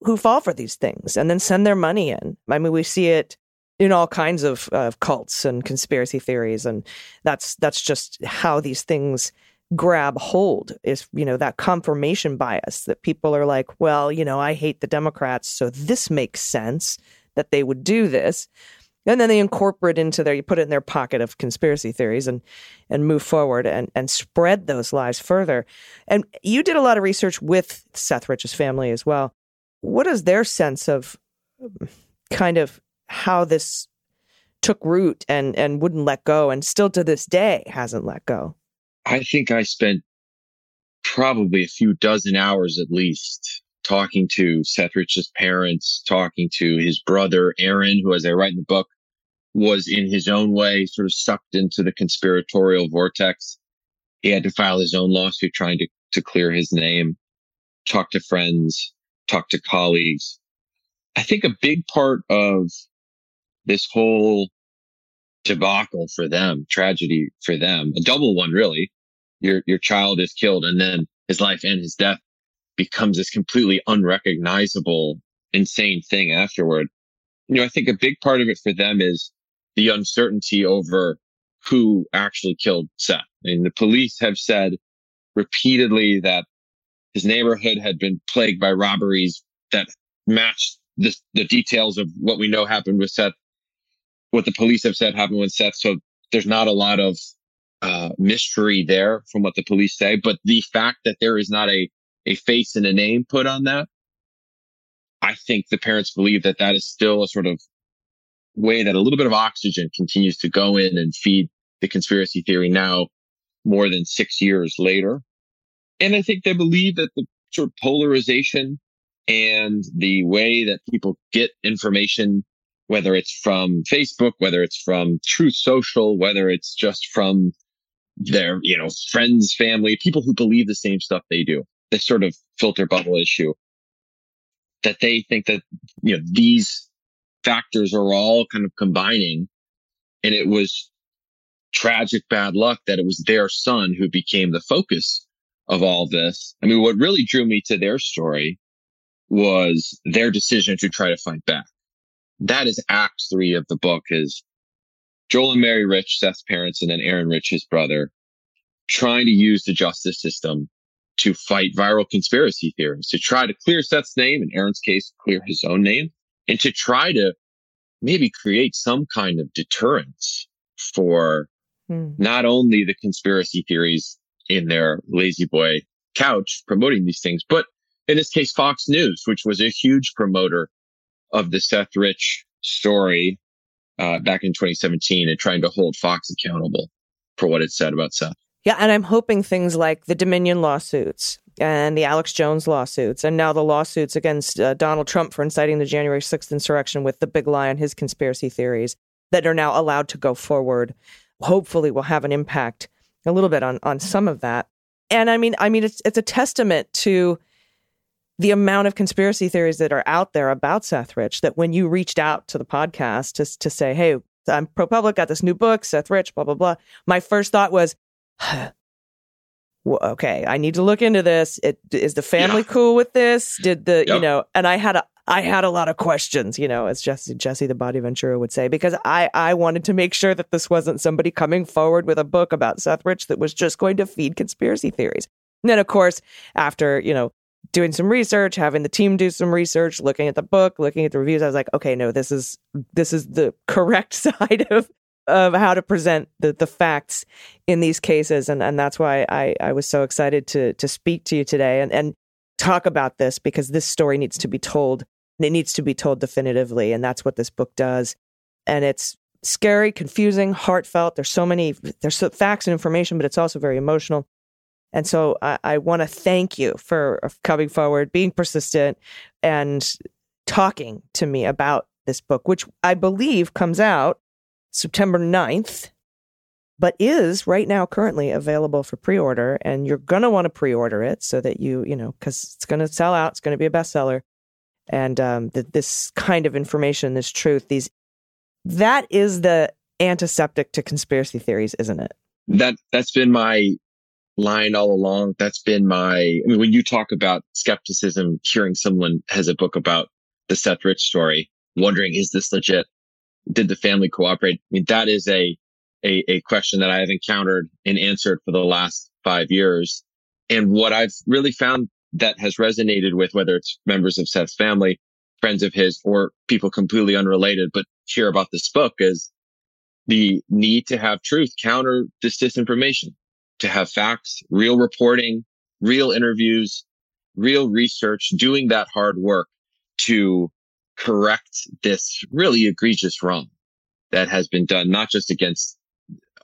who fall for these things and then send their money in. I mean, we see it in all kinds of cults and conspiracy theories. And that's just how these things grab hold is, you know, that confirmation bias that people are like, well, you know, I hate the Democrats, so this makes sense that they would do this. And then they incorporate into their, you put it in their pocket of conspiracy theories and move forward and spread those lies further. And you did a lot of research with Seth Rich's family as well. What is their sense of kind of how this took root and wouldn't let go and still to this day hasn't let go? I think I spent probably a few dozen hours at least talking to Seth Rich's parents, talking to his brother, Aaron, who, as I write in the book, was in his own way sort of sucked into the conspiratorial vortex. He had to file his own lawsuit trying to clear his name, talk to friends, talk to colleagues. I think a big part of this whole debacle for them, tragedy for them, a double one, really. Your child is killed and then his life and his death becomes this completely unrecognizable, insane thing afterward. You know, I think a big part of it for them is the uncertainty over who actually killed Seth. I mean, the police have said repeatedly that his neighborhood had been plagued by robberies that matched the details of what we know happened with Seth, what the police have said happened with Seth. So there's not a lot of mystery there from what the police say. But the fact that there is not a face and a name put on that, I think the parents believe that that is still a sort of way that a little bit of oxygen continues to go in and feed the conspiracy theory now more than 6 years later. And I think they believe that the sort of polarization and the way that people get information, whether it's from Facebook, whether it's from Truth Social, whether it's just from their, you know, friends, family, people who believe the same stuff they do, this sort of filter bubble issue, that they think that, you know, these factors are all kind of combining. And it was tragic bad luck that it was their son who became the focus of all this. I mean, what really drew me to their story was their decision to try to fight back. That is act three of the book, is Joel and Mary Rich, Seth's parents, and then Aaron Rich, his brother, trying to use the justice system to fight viral conspiracy theories, to try to clear Seth's name, in Aaron's case, clear his own name, and to try to maybe create some kind of deterrence for not only the conspiracy theories in their lazy boy couch promoting these things, but in this case, Fox News, which was a huge promoter of the Seth Rich story back in 2017 and trying to hold Fox accountable for what it said about Seth. Yeah, and I'm hoping things like the Dominion lawsuits and the Alex Jones lawsuits and now the lawsuits against Donald Trump for inciting the January 6th insurrection with the big lie on his conspiracy theories that are now allowed to go forward, hopefully will have an impact a little bit on some of that. And I mean, it's a testament to the amount of conspiracy theories that are out there about Seth Rich, that when you reached out to the podcast to say, hey, I'm ProPublica, got this new book, Seth Rich, blah, blah, blah. My first thought was, well, okay, I need to look into this. Is the family cool with this? Did the, you know, and I had a lot of questions, you know, as Jesse the Body Ventura would say, because I wanted to make sure that this wasn't somebody coming forward with a book about Seth Rich that was just going to feed conspiracy theories. And then, of course, after, you know, doing some research, having the team do some research, looking at the book, looking at the reviews, I was like, okay, no, this is the correct side of how to present the facts in these cases. And that's why I was so excited to speak to you today and talk about this, because this story needs to be told, and it needs to be told definitively. And that's what this book does. And it's scary, confusing, heartfelt. There's so facts and information, but it's also very emotional. And so I want to thank you for coming forward, being persistent, and talking to me about this book, which I believe comes out September 9th, but is right now currently available for pre-order. And you're going to want to pre-order it so that you know, because it's going to sell out. It's going to be a bestseller. And this kind of information, this truth, that is the antiseptic to conspiracy theories, isn't it? That's been my line all along. That's been when you talk about skepticism, hearing someone has a book about the Seth Rich story, wondering, is this legit? Did the family cooperate? I mean, that is a question that I have encountered and answered for the last 5 years. And what I've really found that has resonated with, whether it's members of Seth's family, friends of his, or people completely unrelated, but hear about this book, is the need to have truth counter this disinformation, to have facts, real reporting, real interviews, real research, doing that hard work to correct this really egregious wrong that has been done, not just against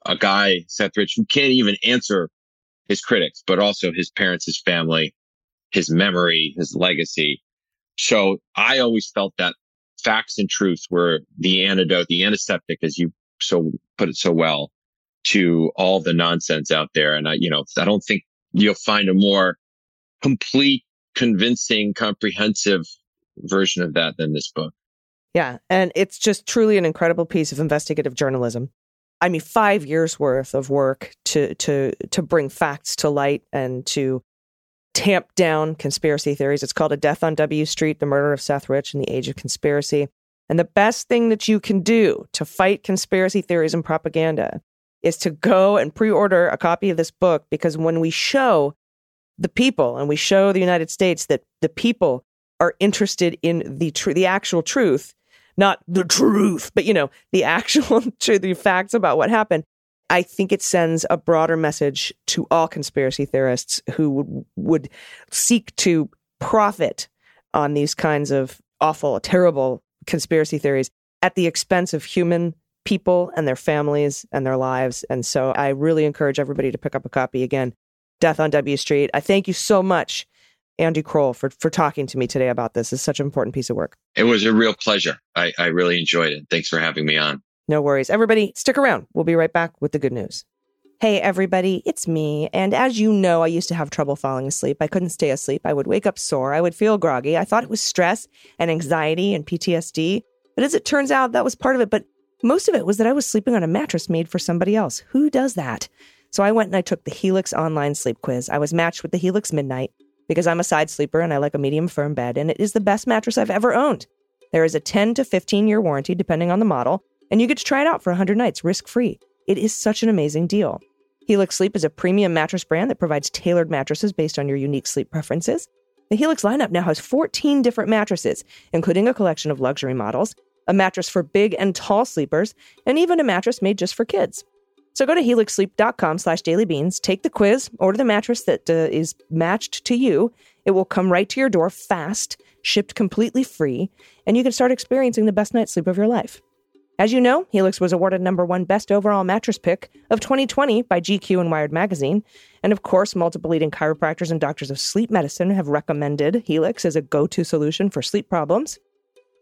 a guy, Seth Rich, who can't even answer his critics, but also his parents, his family, his memory, his legacy. So I always felt that facts and truth were the antidote, the antiseptic, as you so put it so well, to all the nonsense out there. And I don't think you'll find a more complete, convincing, comprehensive version of that than this book. Yeah. And it's just truly an incredible piece of investigative journalism. I mean, 5 years worth of work to bring facts to light and to tamp down conspiracy theories. It's called A Death on W Street, The Murder of Seth Rich in the Age of Conspiracy. And the best thing that you can do to fight conspiracy theories and propaganda is to go and pre-order a copy of this book, because when we show the people and we show the United States that the people are interested in the actual truth, not the truth, but, the actual truth, the facts about what happened, I think it sends a broader message to all conspiracy theorists who would seek to profit on these kinds of awful, terrible conspiracy theories at the expense of human people and their families and their lives. And so I really encourage everybody to pick up a copy. Again, Death on W Street. I thank you so much, Andy Kroll, for talking to me today about this. It's such an important piece of work. It was a real pleasure. I really enjoyed it. Thanks for having me on. No worries. Everybody, stick around. We'll be right back with the good news. Hey, everybody, it's me. And as you know, I used to have trouble falling asleep. I couldn't stay asleep. I would wake up sore. I would feel groggy. I thought it was stress and anxiety and PTSD. But as it turns out, that was part of it. But most of it was that I was sleeping on a mattress made for somebody else. Who does that? So I went and I took the Helix online sleep quiz. I was matched with the Helix Midnight because I'm a side sleeper and I like a medium firm bed. And it is the best mattress I've ever owned. There is a 10 to 15 year warranty, depending on the model. And you get to try it out for 100 nights risk-free. It is such an amazing deal. Helix Sleep is a premium mattress brand that provides tailored mattresses based on your unique sleep preferences. The Helix lineup now has 14 different mattresses, including a collection of luxury models, a mattress for big and tall sleepers, and even a mattress made just for kids. So go to helixsleep.com/dailybeans, take the quiz, order the mattress that is matched to you. It will come right to your door fast, shipped completely free, and you can start experiencing the best night's sleep of your life. As you know, Helix was awarded #1 Best Overall Mattress Pick of 2020 by GQ and Wired Magazine. And of course, multiple leading chiropractors and doctors of sleep medicine have recommended Helix as a go-to solution for sleep problems.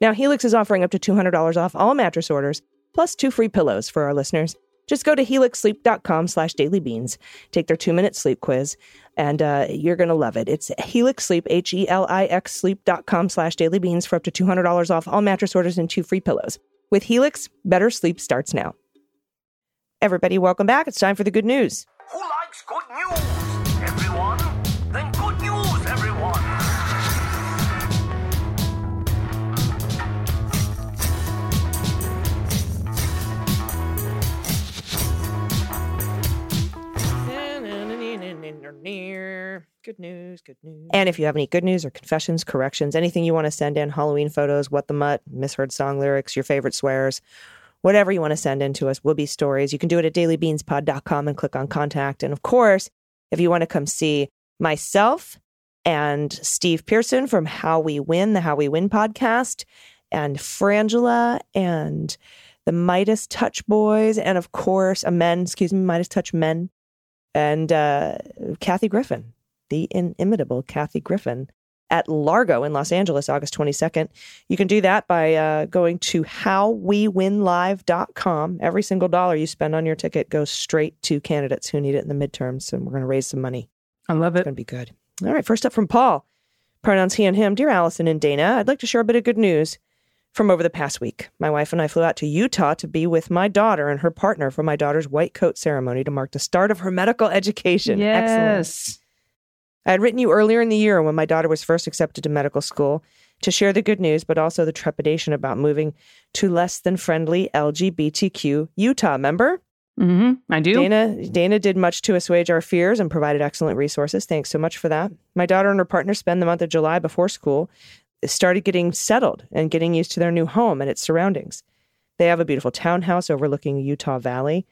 Now, Helix is offering up to $200 off all mattress orders, plus 2 free pillows for our listeners. Just go to helixsleep.com/dailybeans, take their 2-minute sleep quiz, and you're going to love it. It's Helix Sleep, Helix sleep.com/dailybeans for up to $200 off all mattress orders and 2 free pillows. With Helix, better sleep starts now. Everybody, welcome back. It's time for the good news. Who likes good news, everyone? Then good news, everyone. Good news, good news. And if you have any good news or confessions, corrections, anything you want to send in, Halloween photos, what the mutt, misheard song lyrics, your favorite swears, whatever you want to send in to us, Whoopi stories, you can do it at dailybeanspod.com and click on contact. And of course, if you want to come see myself and Steve Pearson from How We Win, the How We Win podcast, and Frangela and the Midas Touch Boys, and of course, Midas Touch Men, and Kathy Griffin, the inimitable Kathy Griffin, at Largo in Los Angeles, August 22nd. You can do that by going to howwewinlive.com. Every single dollar you spend on your ticket goes straight to candidates who need it in the midterms, and we're going to raise some money. I love it. It's going to be good. All right, first up from Paul. Pronouns he and him. Dear Allison and Dana, I'd like to share a bit of good news from over the past week. My wife and I flew out to Utah to be with my daughter and her partner for my daughter's white coat ceremony to mark the start of her medical education. Yes. Excellent. I had written you earlier in the year when my daughter was first accepted to medical school to share the good news, but also the trepidation about moving to less than friendly LGBTQ Utah. Remember? Mm-hmm. I do. Dana did much to assuage our fears and provided excellent resources. Thanks so much for that. My daughter and her partner spend the month of July before school, started getting settled and getting used to their new home and its surroundings. They have a beautiful townhouse overlooking the Utah Valley.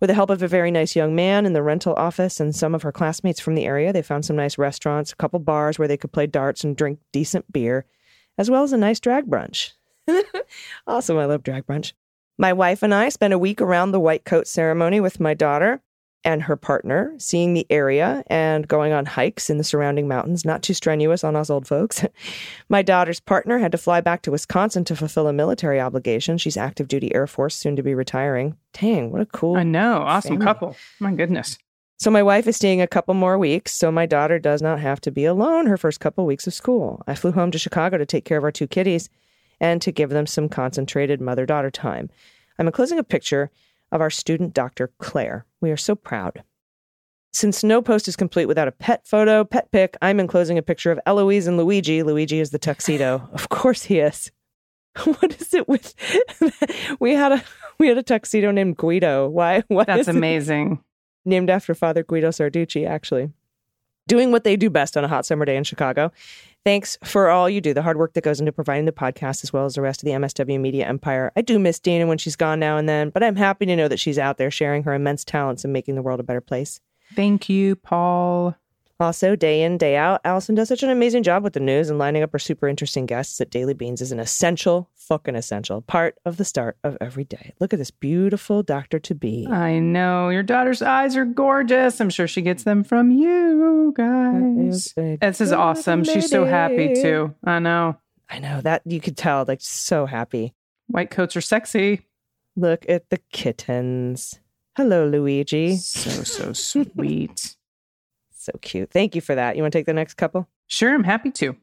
With the help of a very nice young man in the rental office and some of her classmates from the area, they found some nice restaurants, a couple bars where they could play darts and drink decent beer, as well as a nice drag brunch. Awesome, I love drag brunch. My wife and I spent a week around the white coat ceremony with my daughter and her partner, seeing the area and going on hikes in the surrounding mountains. Not too strenuous on us old folks. My daughter's partner had to fly back to Wisconsin to fulfill a military obligation. She's active duty Air Force, soon to be retiring. Dang, what a cool I know. Awesome family. Couple. My goodness. So my wife is staying a couple more weeks, so my daughter does not have to be alone her first couple weeks of school. I flew home to Chicago to take care of our two kitties and to give them some concentrated mother-daughter time. I'm enclosing a picture of our student, Dr. Claire. We are so proud. Since no post is complete without a pet pic, I'm enclosing a picture of Eloise and Luigi. Luigi is the tuxedo. Of course he is. What is it with... we had a tuxedo named Guido. Why that's amazing. Named after Father Guido Sarducci, actually. Doing what they do best on a hot summer day in Chicago. Thanks for all you do, the hard work that goes into providing the podcast as well as the rest of the MSW media empire. I do miss Dana when she's gone now and then, but I'm happy to know that she's out there sharing her immense talents and making the world a better place. Thank you, Paul. Also, day in, day out, Allison does such an amazing job with the news and lining up her super interesting guests that Daily Beans is an fucking essential part of the start of every day. Look at this beautiful doctor-to-be. I know. Your daughter's eyes are gorgeous. I'm sure she gets them from you guys. This is awesome. Lady. She's so happy, too. I know. That you could tell. Like, so happy. White coats are sexy. Look at the kittens. Hello, Luigi. So sweet. So cute. Thank you for that. You want to take the next couple? Sure, I'm happy to.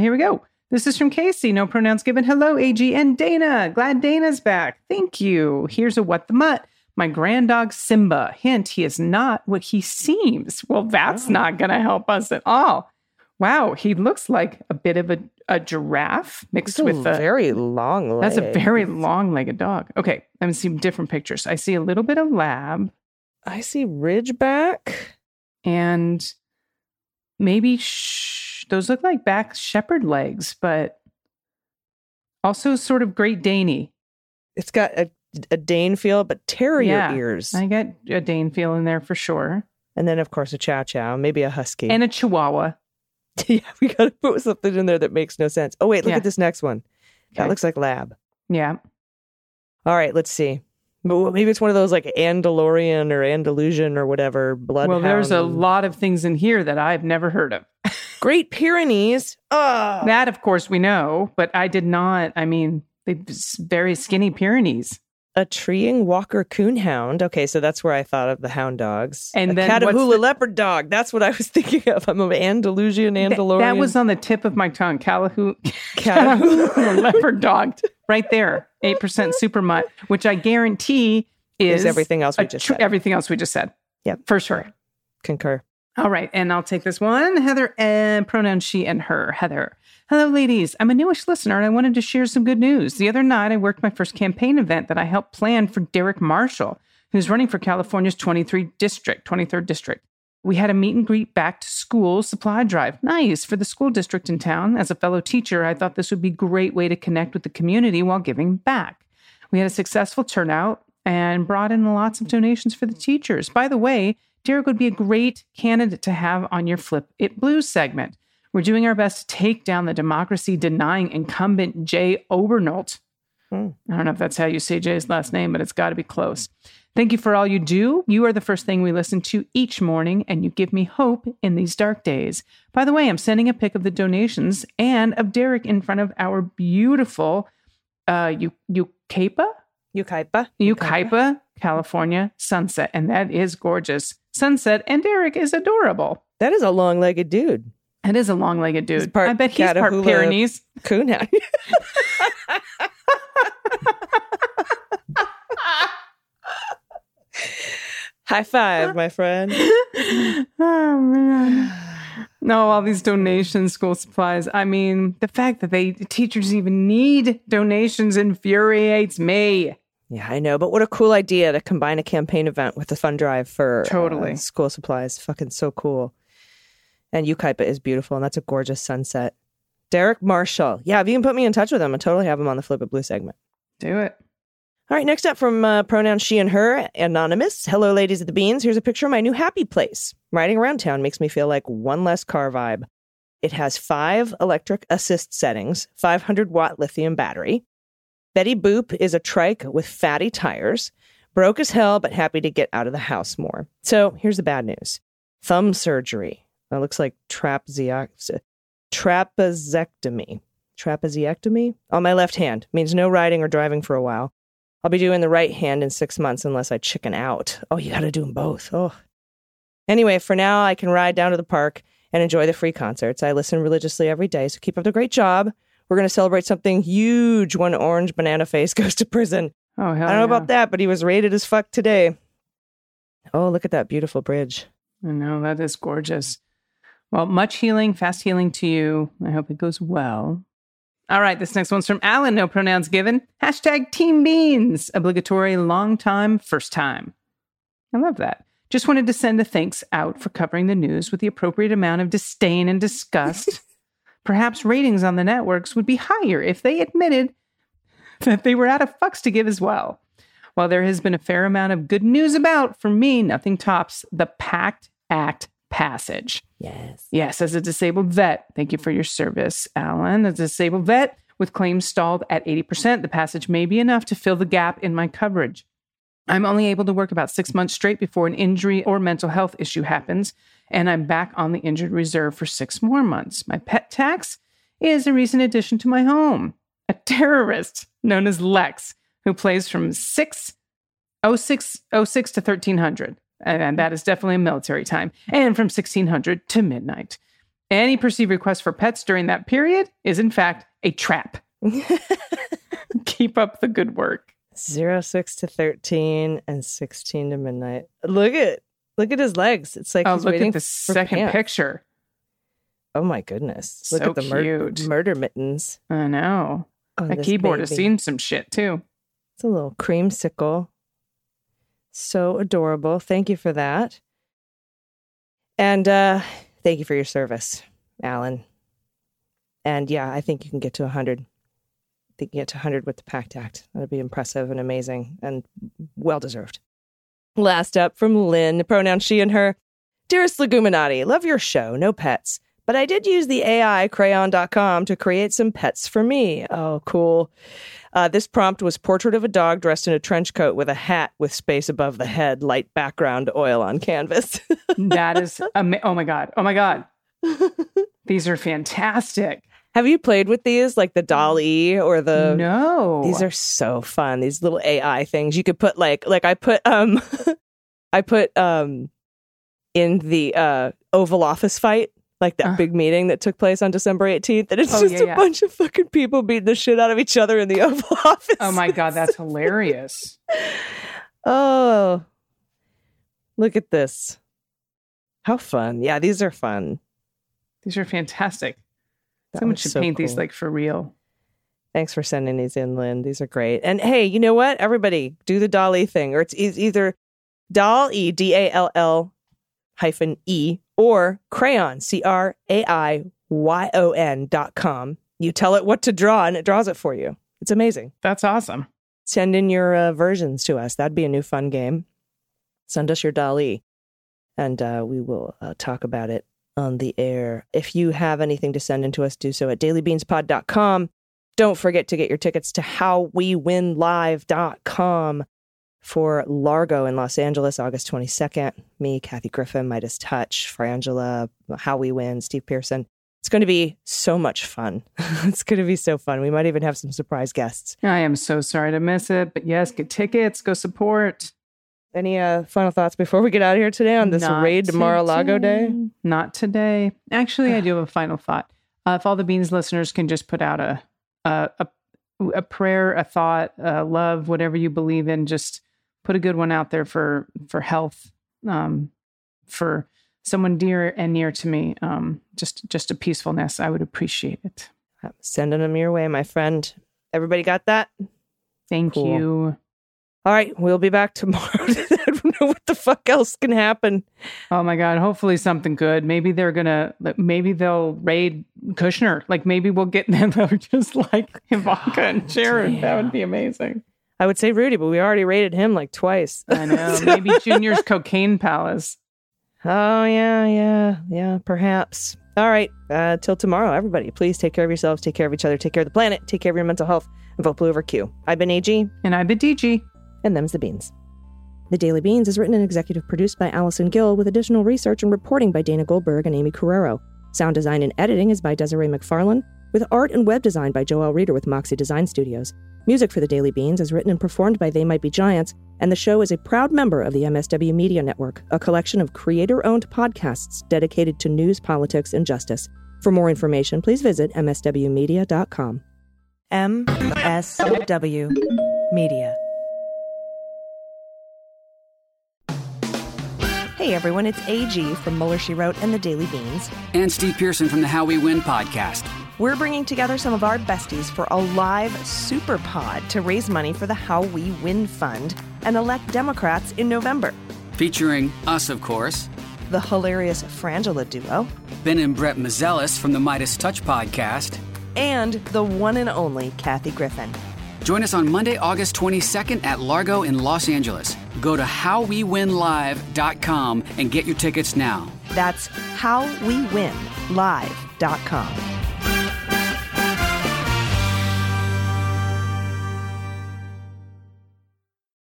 Here we go. This is from Casey. No pronouns given. Hello, AG and Dana. Glad Dana's back. Thank you. Here's a what the mutt. My grand dog Simba. Hint, he is not what he seems. Well, that's not going to help us at all. Wow, he looks like a bit of a giraffe mixed with a very long leg. That's a very long-legged dog. Okay, I'm seeing different pictures. I see a little bit of lab. I see ridgeback. And maybe those look like back shepherd legs, but also sort of Great Daney. It's got a Dane feel, but terrier ears. I got a Dane feel in there for sure. And then, of course, a Chow Chow, maybe a Husky. And a Chihuahua. Yeah, we got to put something in there that makes no sense. Oh, wait, look at this next one. Okay. That looks like lab. Yeah. All right, let's see. But maybe it's one of those like Andalorian or Andalusian or whatever bloodhound. Well, there's a lot of things in here that I've never heard of. Great Pyrenees. Oh, that, of course, we know. But I did not. I mean, they very skinny Pyrenees. A treeing Walker Coonhound. Okay, so that's where I thought of the hound dogs. And a then Catahoula leopard dog. That's what I was thinking of. I'm an Andalorian. That was on the tip of my tongue. Catahoula leopard dog. Right there. 8% super mutt, which I guarantee is everything else we just said. Everything else we just said. Yep. For sure. Concur. All right. And I'll take this one. Heather, and pronoun she and her. Heather. Hello, ladies. I'm a newish listener, and I wanted to share some good news. The other night, I worked my first campaign event that I helped plan for Derek Marshall, who's running for California's 23rd district. We had a meet and greet back to school supply drive. Nice. For the school district in town. As a fellow teacher, I thought this would be a great way to connect with the community while giving back. We had a successful turnout and brought in lots of donations for the teachers. By the way, Derek would be a great candidate to have on your Flip It Blue segment. We're doing our best to take down the democracy-denying incumbent Jay Obernolt. I don't know if that's how you say Jay's last name, but it's got to be close. Thank you for all you do. You are the first thing we listen to each morning, and you give me hope in these dark days. By the way, I'm sending a pic of the donations and of Derek in front of our beautiful Yucaipa, California sunset. And that is gorgeous. Sunset. And Derek is adorable. That is a long-legged dude. I bet he's part Pyrenees. Kuna. High five, my friend. Oh, man. No, all these donations, school supplies. I mean, the fact that the teachers even need donations infuriates me. Yeah, I know. But what a cool idea to combine a campaign event with a fund drive for school supplies. Fucking so cool. And Yucaipa is beautiful. And that's a gorgeous sunset. Derek Marshall. Yeah, if you can put me in touch with him, I totally have him on the Flip It Blue segment. Do it. All right, next up from pronoun she and her, Anonymous. Hello, ladies of the beans. Here's a picture of my new happy place. Riding around town makes me feel like one less car vibe. It has 5 electric assist settings, 500-watt lithium battery. Betty Boop is a trike with fatty tires. Broke as hell, but happy to get out of the house more. So here's the bad news. Thumb surgery. That looks like trapezectomy. Trapezectomy? On my left hand. Means no riding or driving for a while. I'll be doing the right hand in 6 months unless I chicken out. Oh, you got to do them both. Oh. Anyway, for now, I can ride down to the park and enjoy the free concerts. I listen religiously every day, so keep up the great job. We're going to celebrate something huge when Orange Banana Face goes to prison. Oh, hell yeah. I don't know about that, but he was raided as fuck today. Oh, look at that beautiful bridge. I know, that is gorgeous. Well, much healing, fast healing to you. I hope it goes well. All right, this next one's from Alan, no pronouns given. Hashtag Team Beans, obligatory long time, first time. I love that. Just wanted to send a thanks out for covering the news with the appropriate amount of disdain and disgust. Perhaps ratings on the networks would be higher if they admitted that they were out of fucks to give as well. While there has been a fair amount of good news about, for me, nothing tops the PACT Act passage. Yes. Yes, as a disabled vet. Thank you for your service, Alan. As a disabled vet with claims stalled at 80%, the passage may be enough to fill the gap in my coverage. I'm only able to work about 6 months straight before an injury or mental health issue happens, and I'm back on the injured reserve for 6 more months. My pet tax is a recent addition to my home, a terrorist known as Lex, who plays from 06 to 1300. And that is definitely a military time, and from 1600 to midnight. Any perceived request for pets during that period is, in fact, a trap. Keep up the good work. 06 to 13 and 16 to midnight. Look at his legs. It's like, oh, he's waiting for pants. Look at the second picture. Oh, my goodness. Look at the murder mittens. I know. Oh, that keyboard has seen some shit, too. It's a little creamsicle. So adorable. Thank you for that. And thank you for your service, Alan. And yeah, I think you can get to 100. I think you get to 100 with the PACT Act. That'd be impressive and amazing and well-deserved. Last up from Lynn, the pronoun she and her. Dearest Leguminati, love your show. No pets. But I did use the AI crayon.com to create some pets for me. Oh, cool. This prompt was portrait of a dog dressed in a trench coat with a hat with space above the head, light background, oil on canvas. That is oh, my God. Oh, my God. These are fantastic. Have you played with these, like the Dall-E or the... No. These are so fun. These little AI things. You could put like I put in the Oval Office fight. Like that big meeting that took place on December 18th. And it's a bunch of fucking people beating the shit out of each other in the Oval Office. Oh, my God. That's hilarious. Oh, look at this. How fun. Yeah, these are fun. These are fantastic. Someone should paint these like for real. Thanks for sending these in, Lynn. These are great. And hey, you know what? Everybody do the Dall-E thing, or it's either Dall-E, DALL-E. Or crayon, craiyon.com. You tell it what to draw and it draws it for you. It's amazing. That's awesome. Send in your versions to us. That'd be a new fun game. Send us your Dall-E and we will talk about it on the air. If you have anything to send in to us, do so at dailybeanspod.com. Don't forget to get your tickets to howwewinlive.com for Largo in Los Angeles, August 22nd. Me, Kathy Griffin, Midas Touch, Frangela, How We Win, Steve Pearson. It's going to be so much fun. It's going to be so fun. We might even have some surprise guests. I am so sorry to miss it, but yes, get tickets, go support. Any final thoughts before we get out of here today on this raid to Mar-a-Lago day? Not today. Actually, I do have a final thought. If all the Beans listeners can just put out a prayer, a thought, love, whatever you believe in, just put a good one out there for health, for someone dear and near to me, just a peacefulness. I would appreciate it. I'm sending them your way, my friend. Everybody got that? Thank you. All right, we'll be back tomorrow. I don't know what the fuck else can happen. Oh my God! Hopefully something good. Maybe they're gonna. Maybe they'll raid Kushner. Like maybe we'll get them. They're just like Ivanka and Jared. That would be amazing. I would say Rudy, but we already raided him like twice. I know. Maybe Junior's cocaine palace. Oh yeah. Perhaps. All right. Till tomorrow, everybody. Please take care of yourselves. Take care of each other. Take care of the planet. Take care of your mental health. And vote blue over Q. I've been AG, and I've been DG. And them's the Beans. The Daily Beans is written and executive produced by Allison Gill, with additional research and reporting by Dana Goldberg and Amy Carrero. Sound design and editing is by Desiree McFarlane, with art and web design by Joel Reeder with Moxie Design Studios. Music for The Daily Beans is written and performed by They Might Be Giants, and the show is a proud member of the MSW Media Network, a collection of creator-owned podcasts dedicated to news, politics, and justice. For more information, please visit mswmedia.com. MSW Media. Hey everyone, it's AG from Mueller, She Wrote and The Daily Beans. And Steve Pearson from the How We Win podcast. We're bringing together some of our besties for a live super pod to raise money for the How We Win Fund and elect Democrats in November. Featuring us, of course. The hilarious Frangela duo. Ben and Brett Mazelis from the Midas Touch podcast. And the one and only Kathy Griffin. Join us on Monday, August 22nd at Largo in Los Angeles. Go to howwewinlive.com and get your tickets now. That's howwewinlive.com.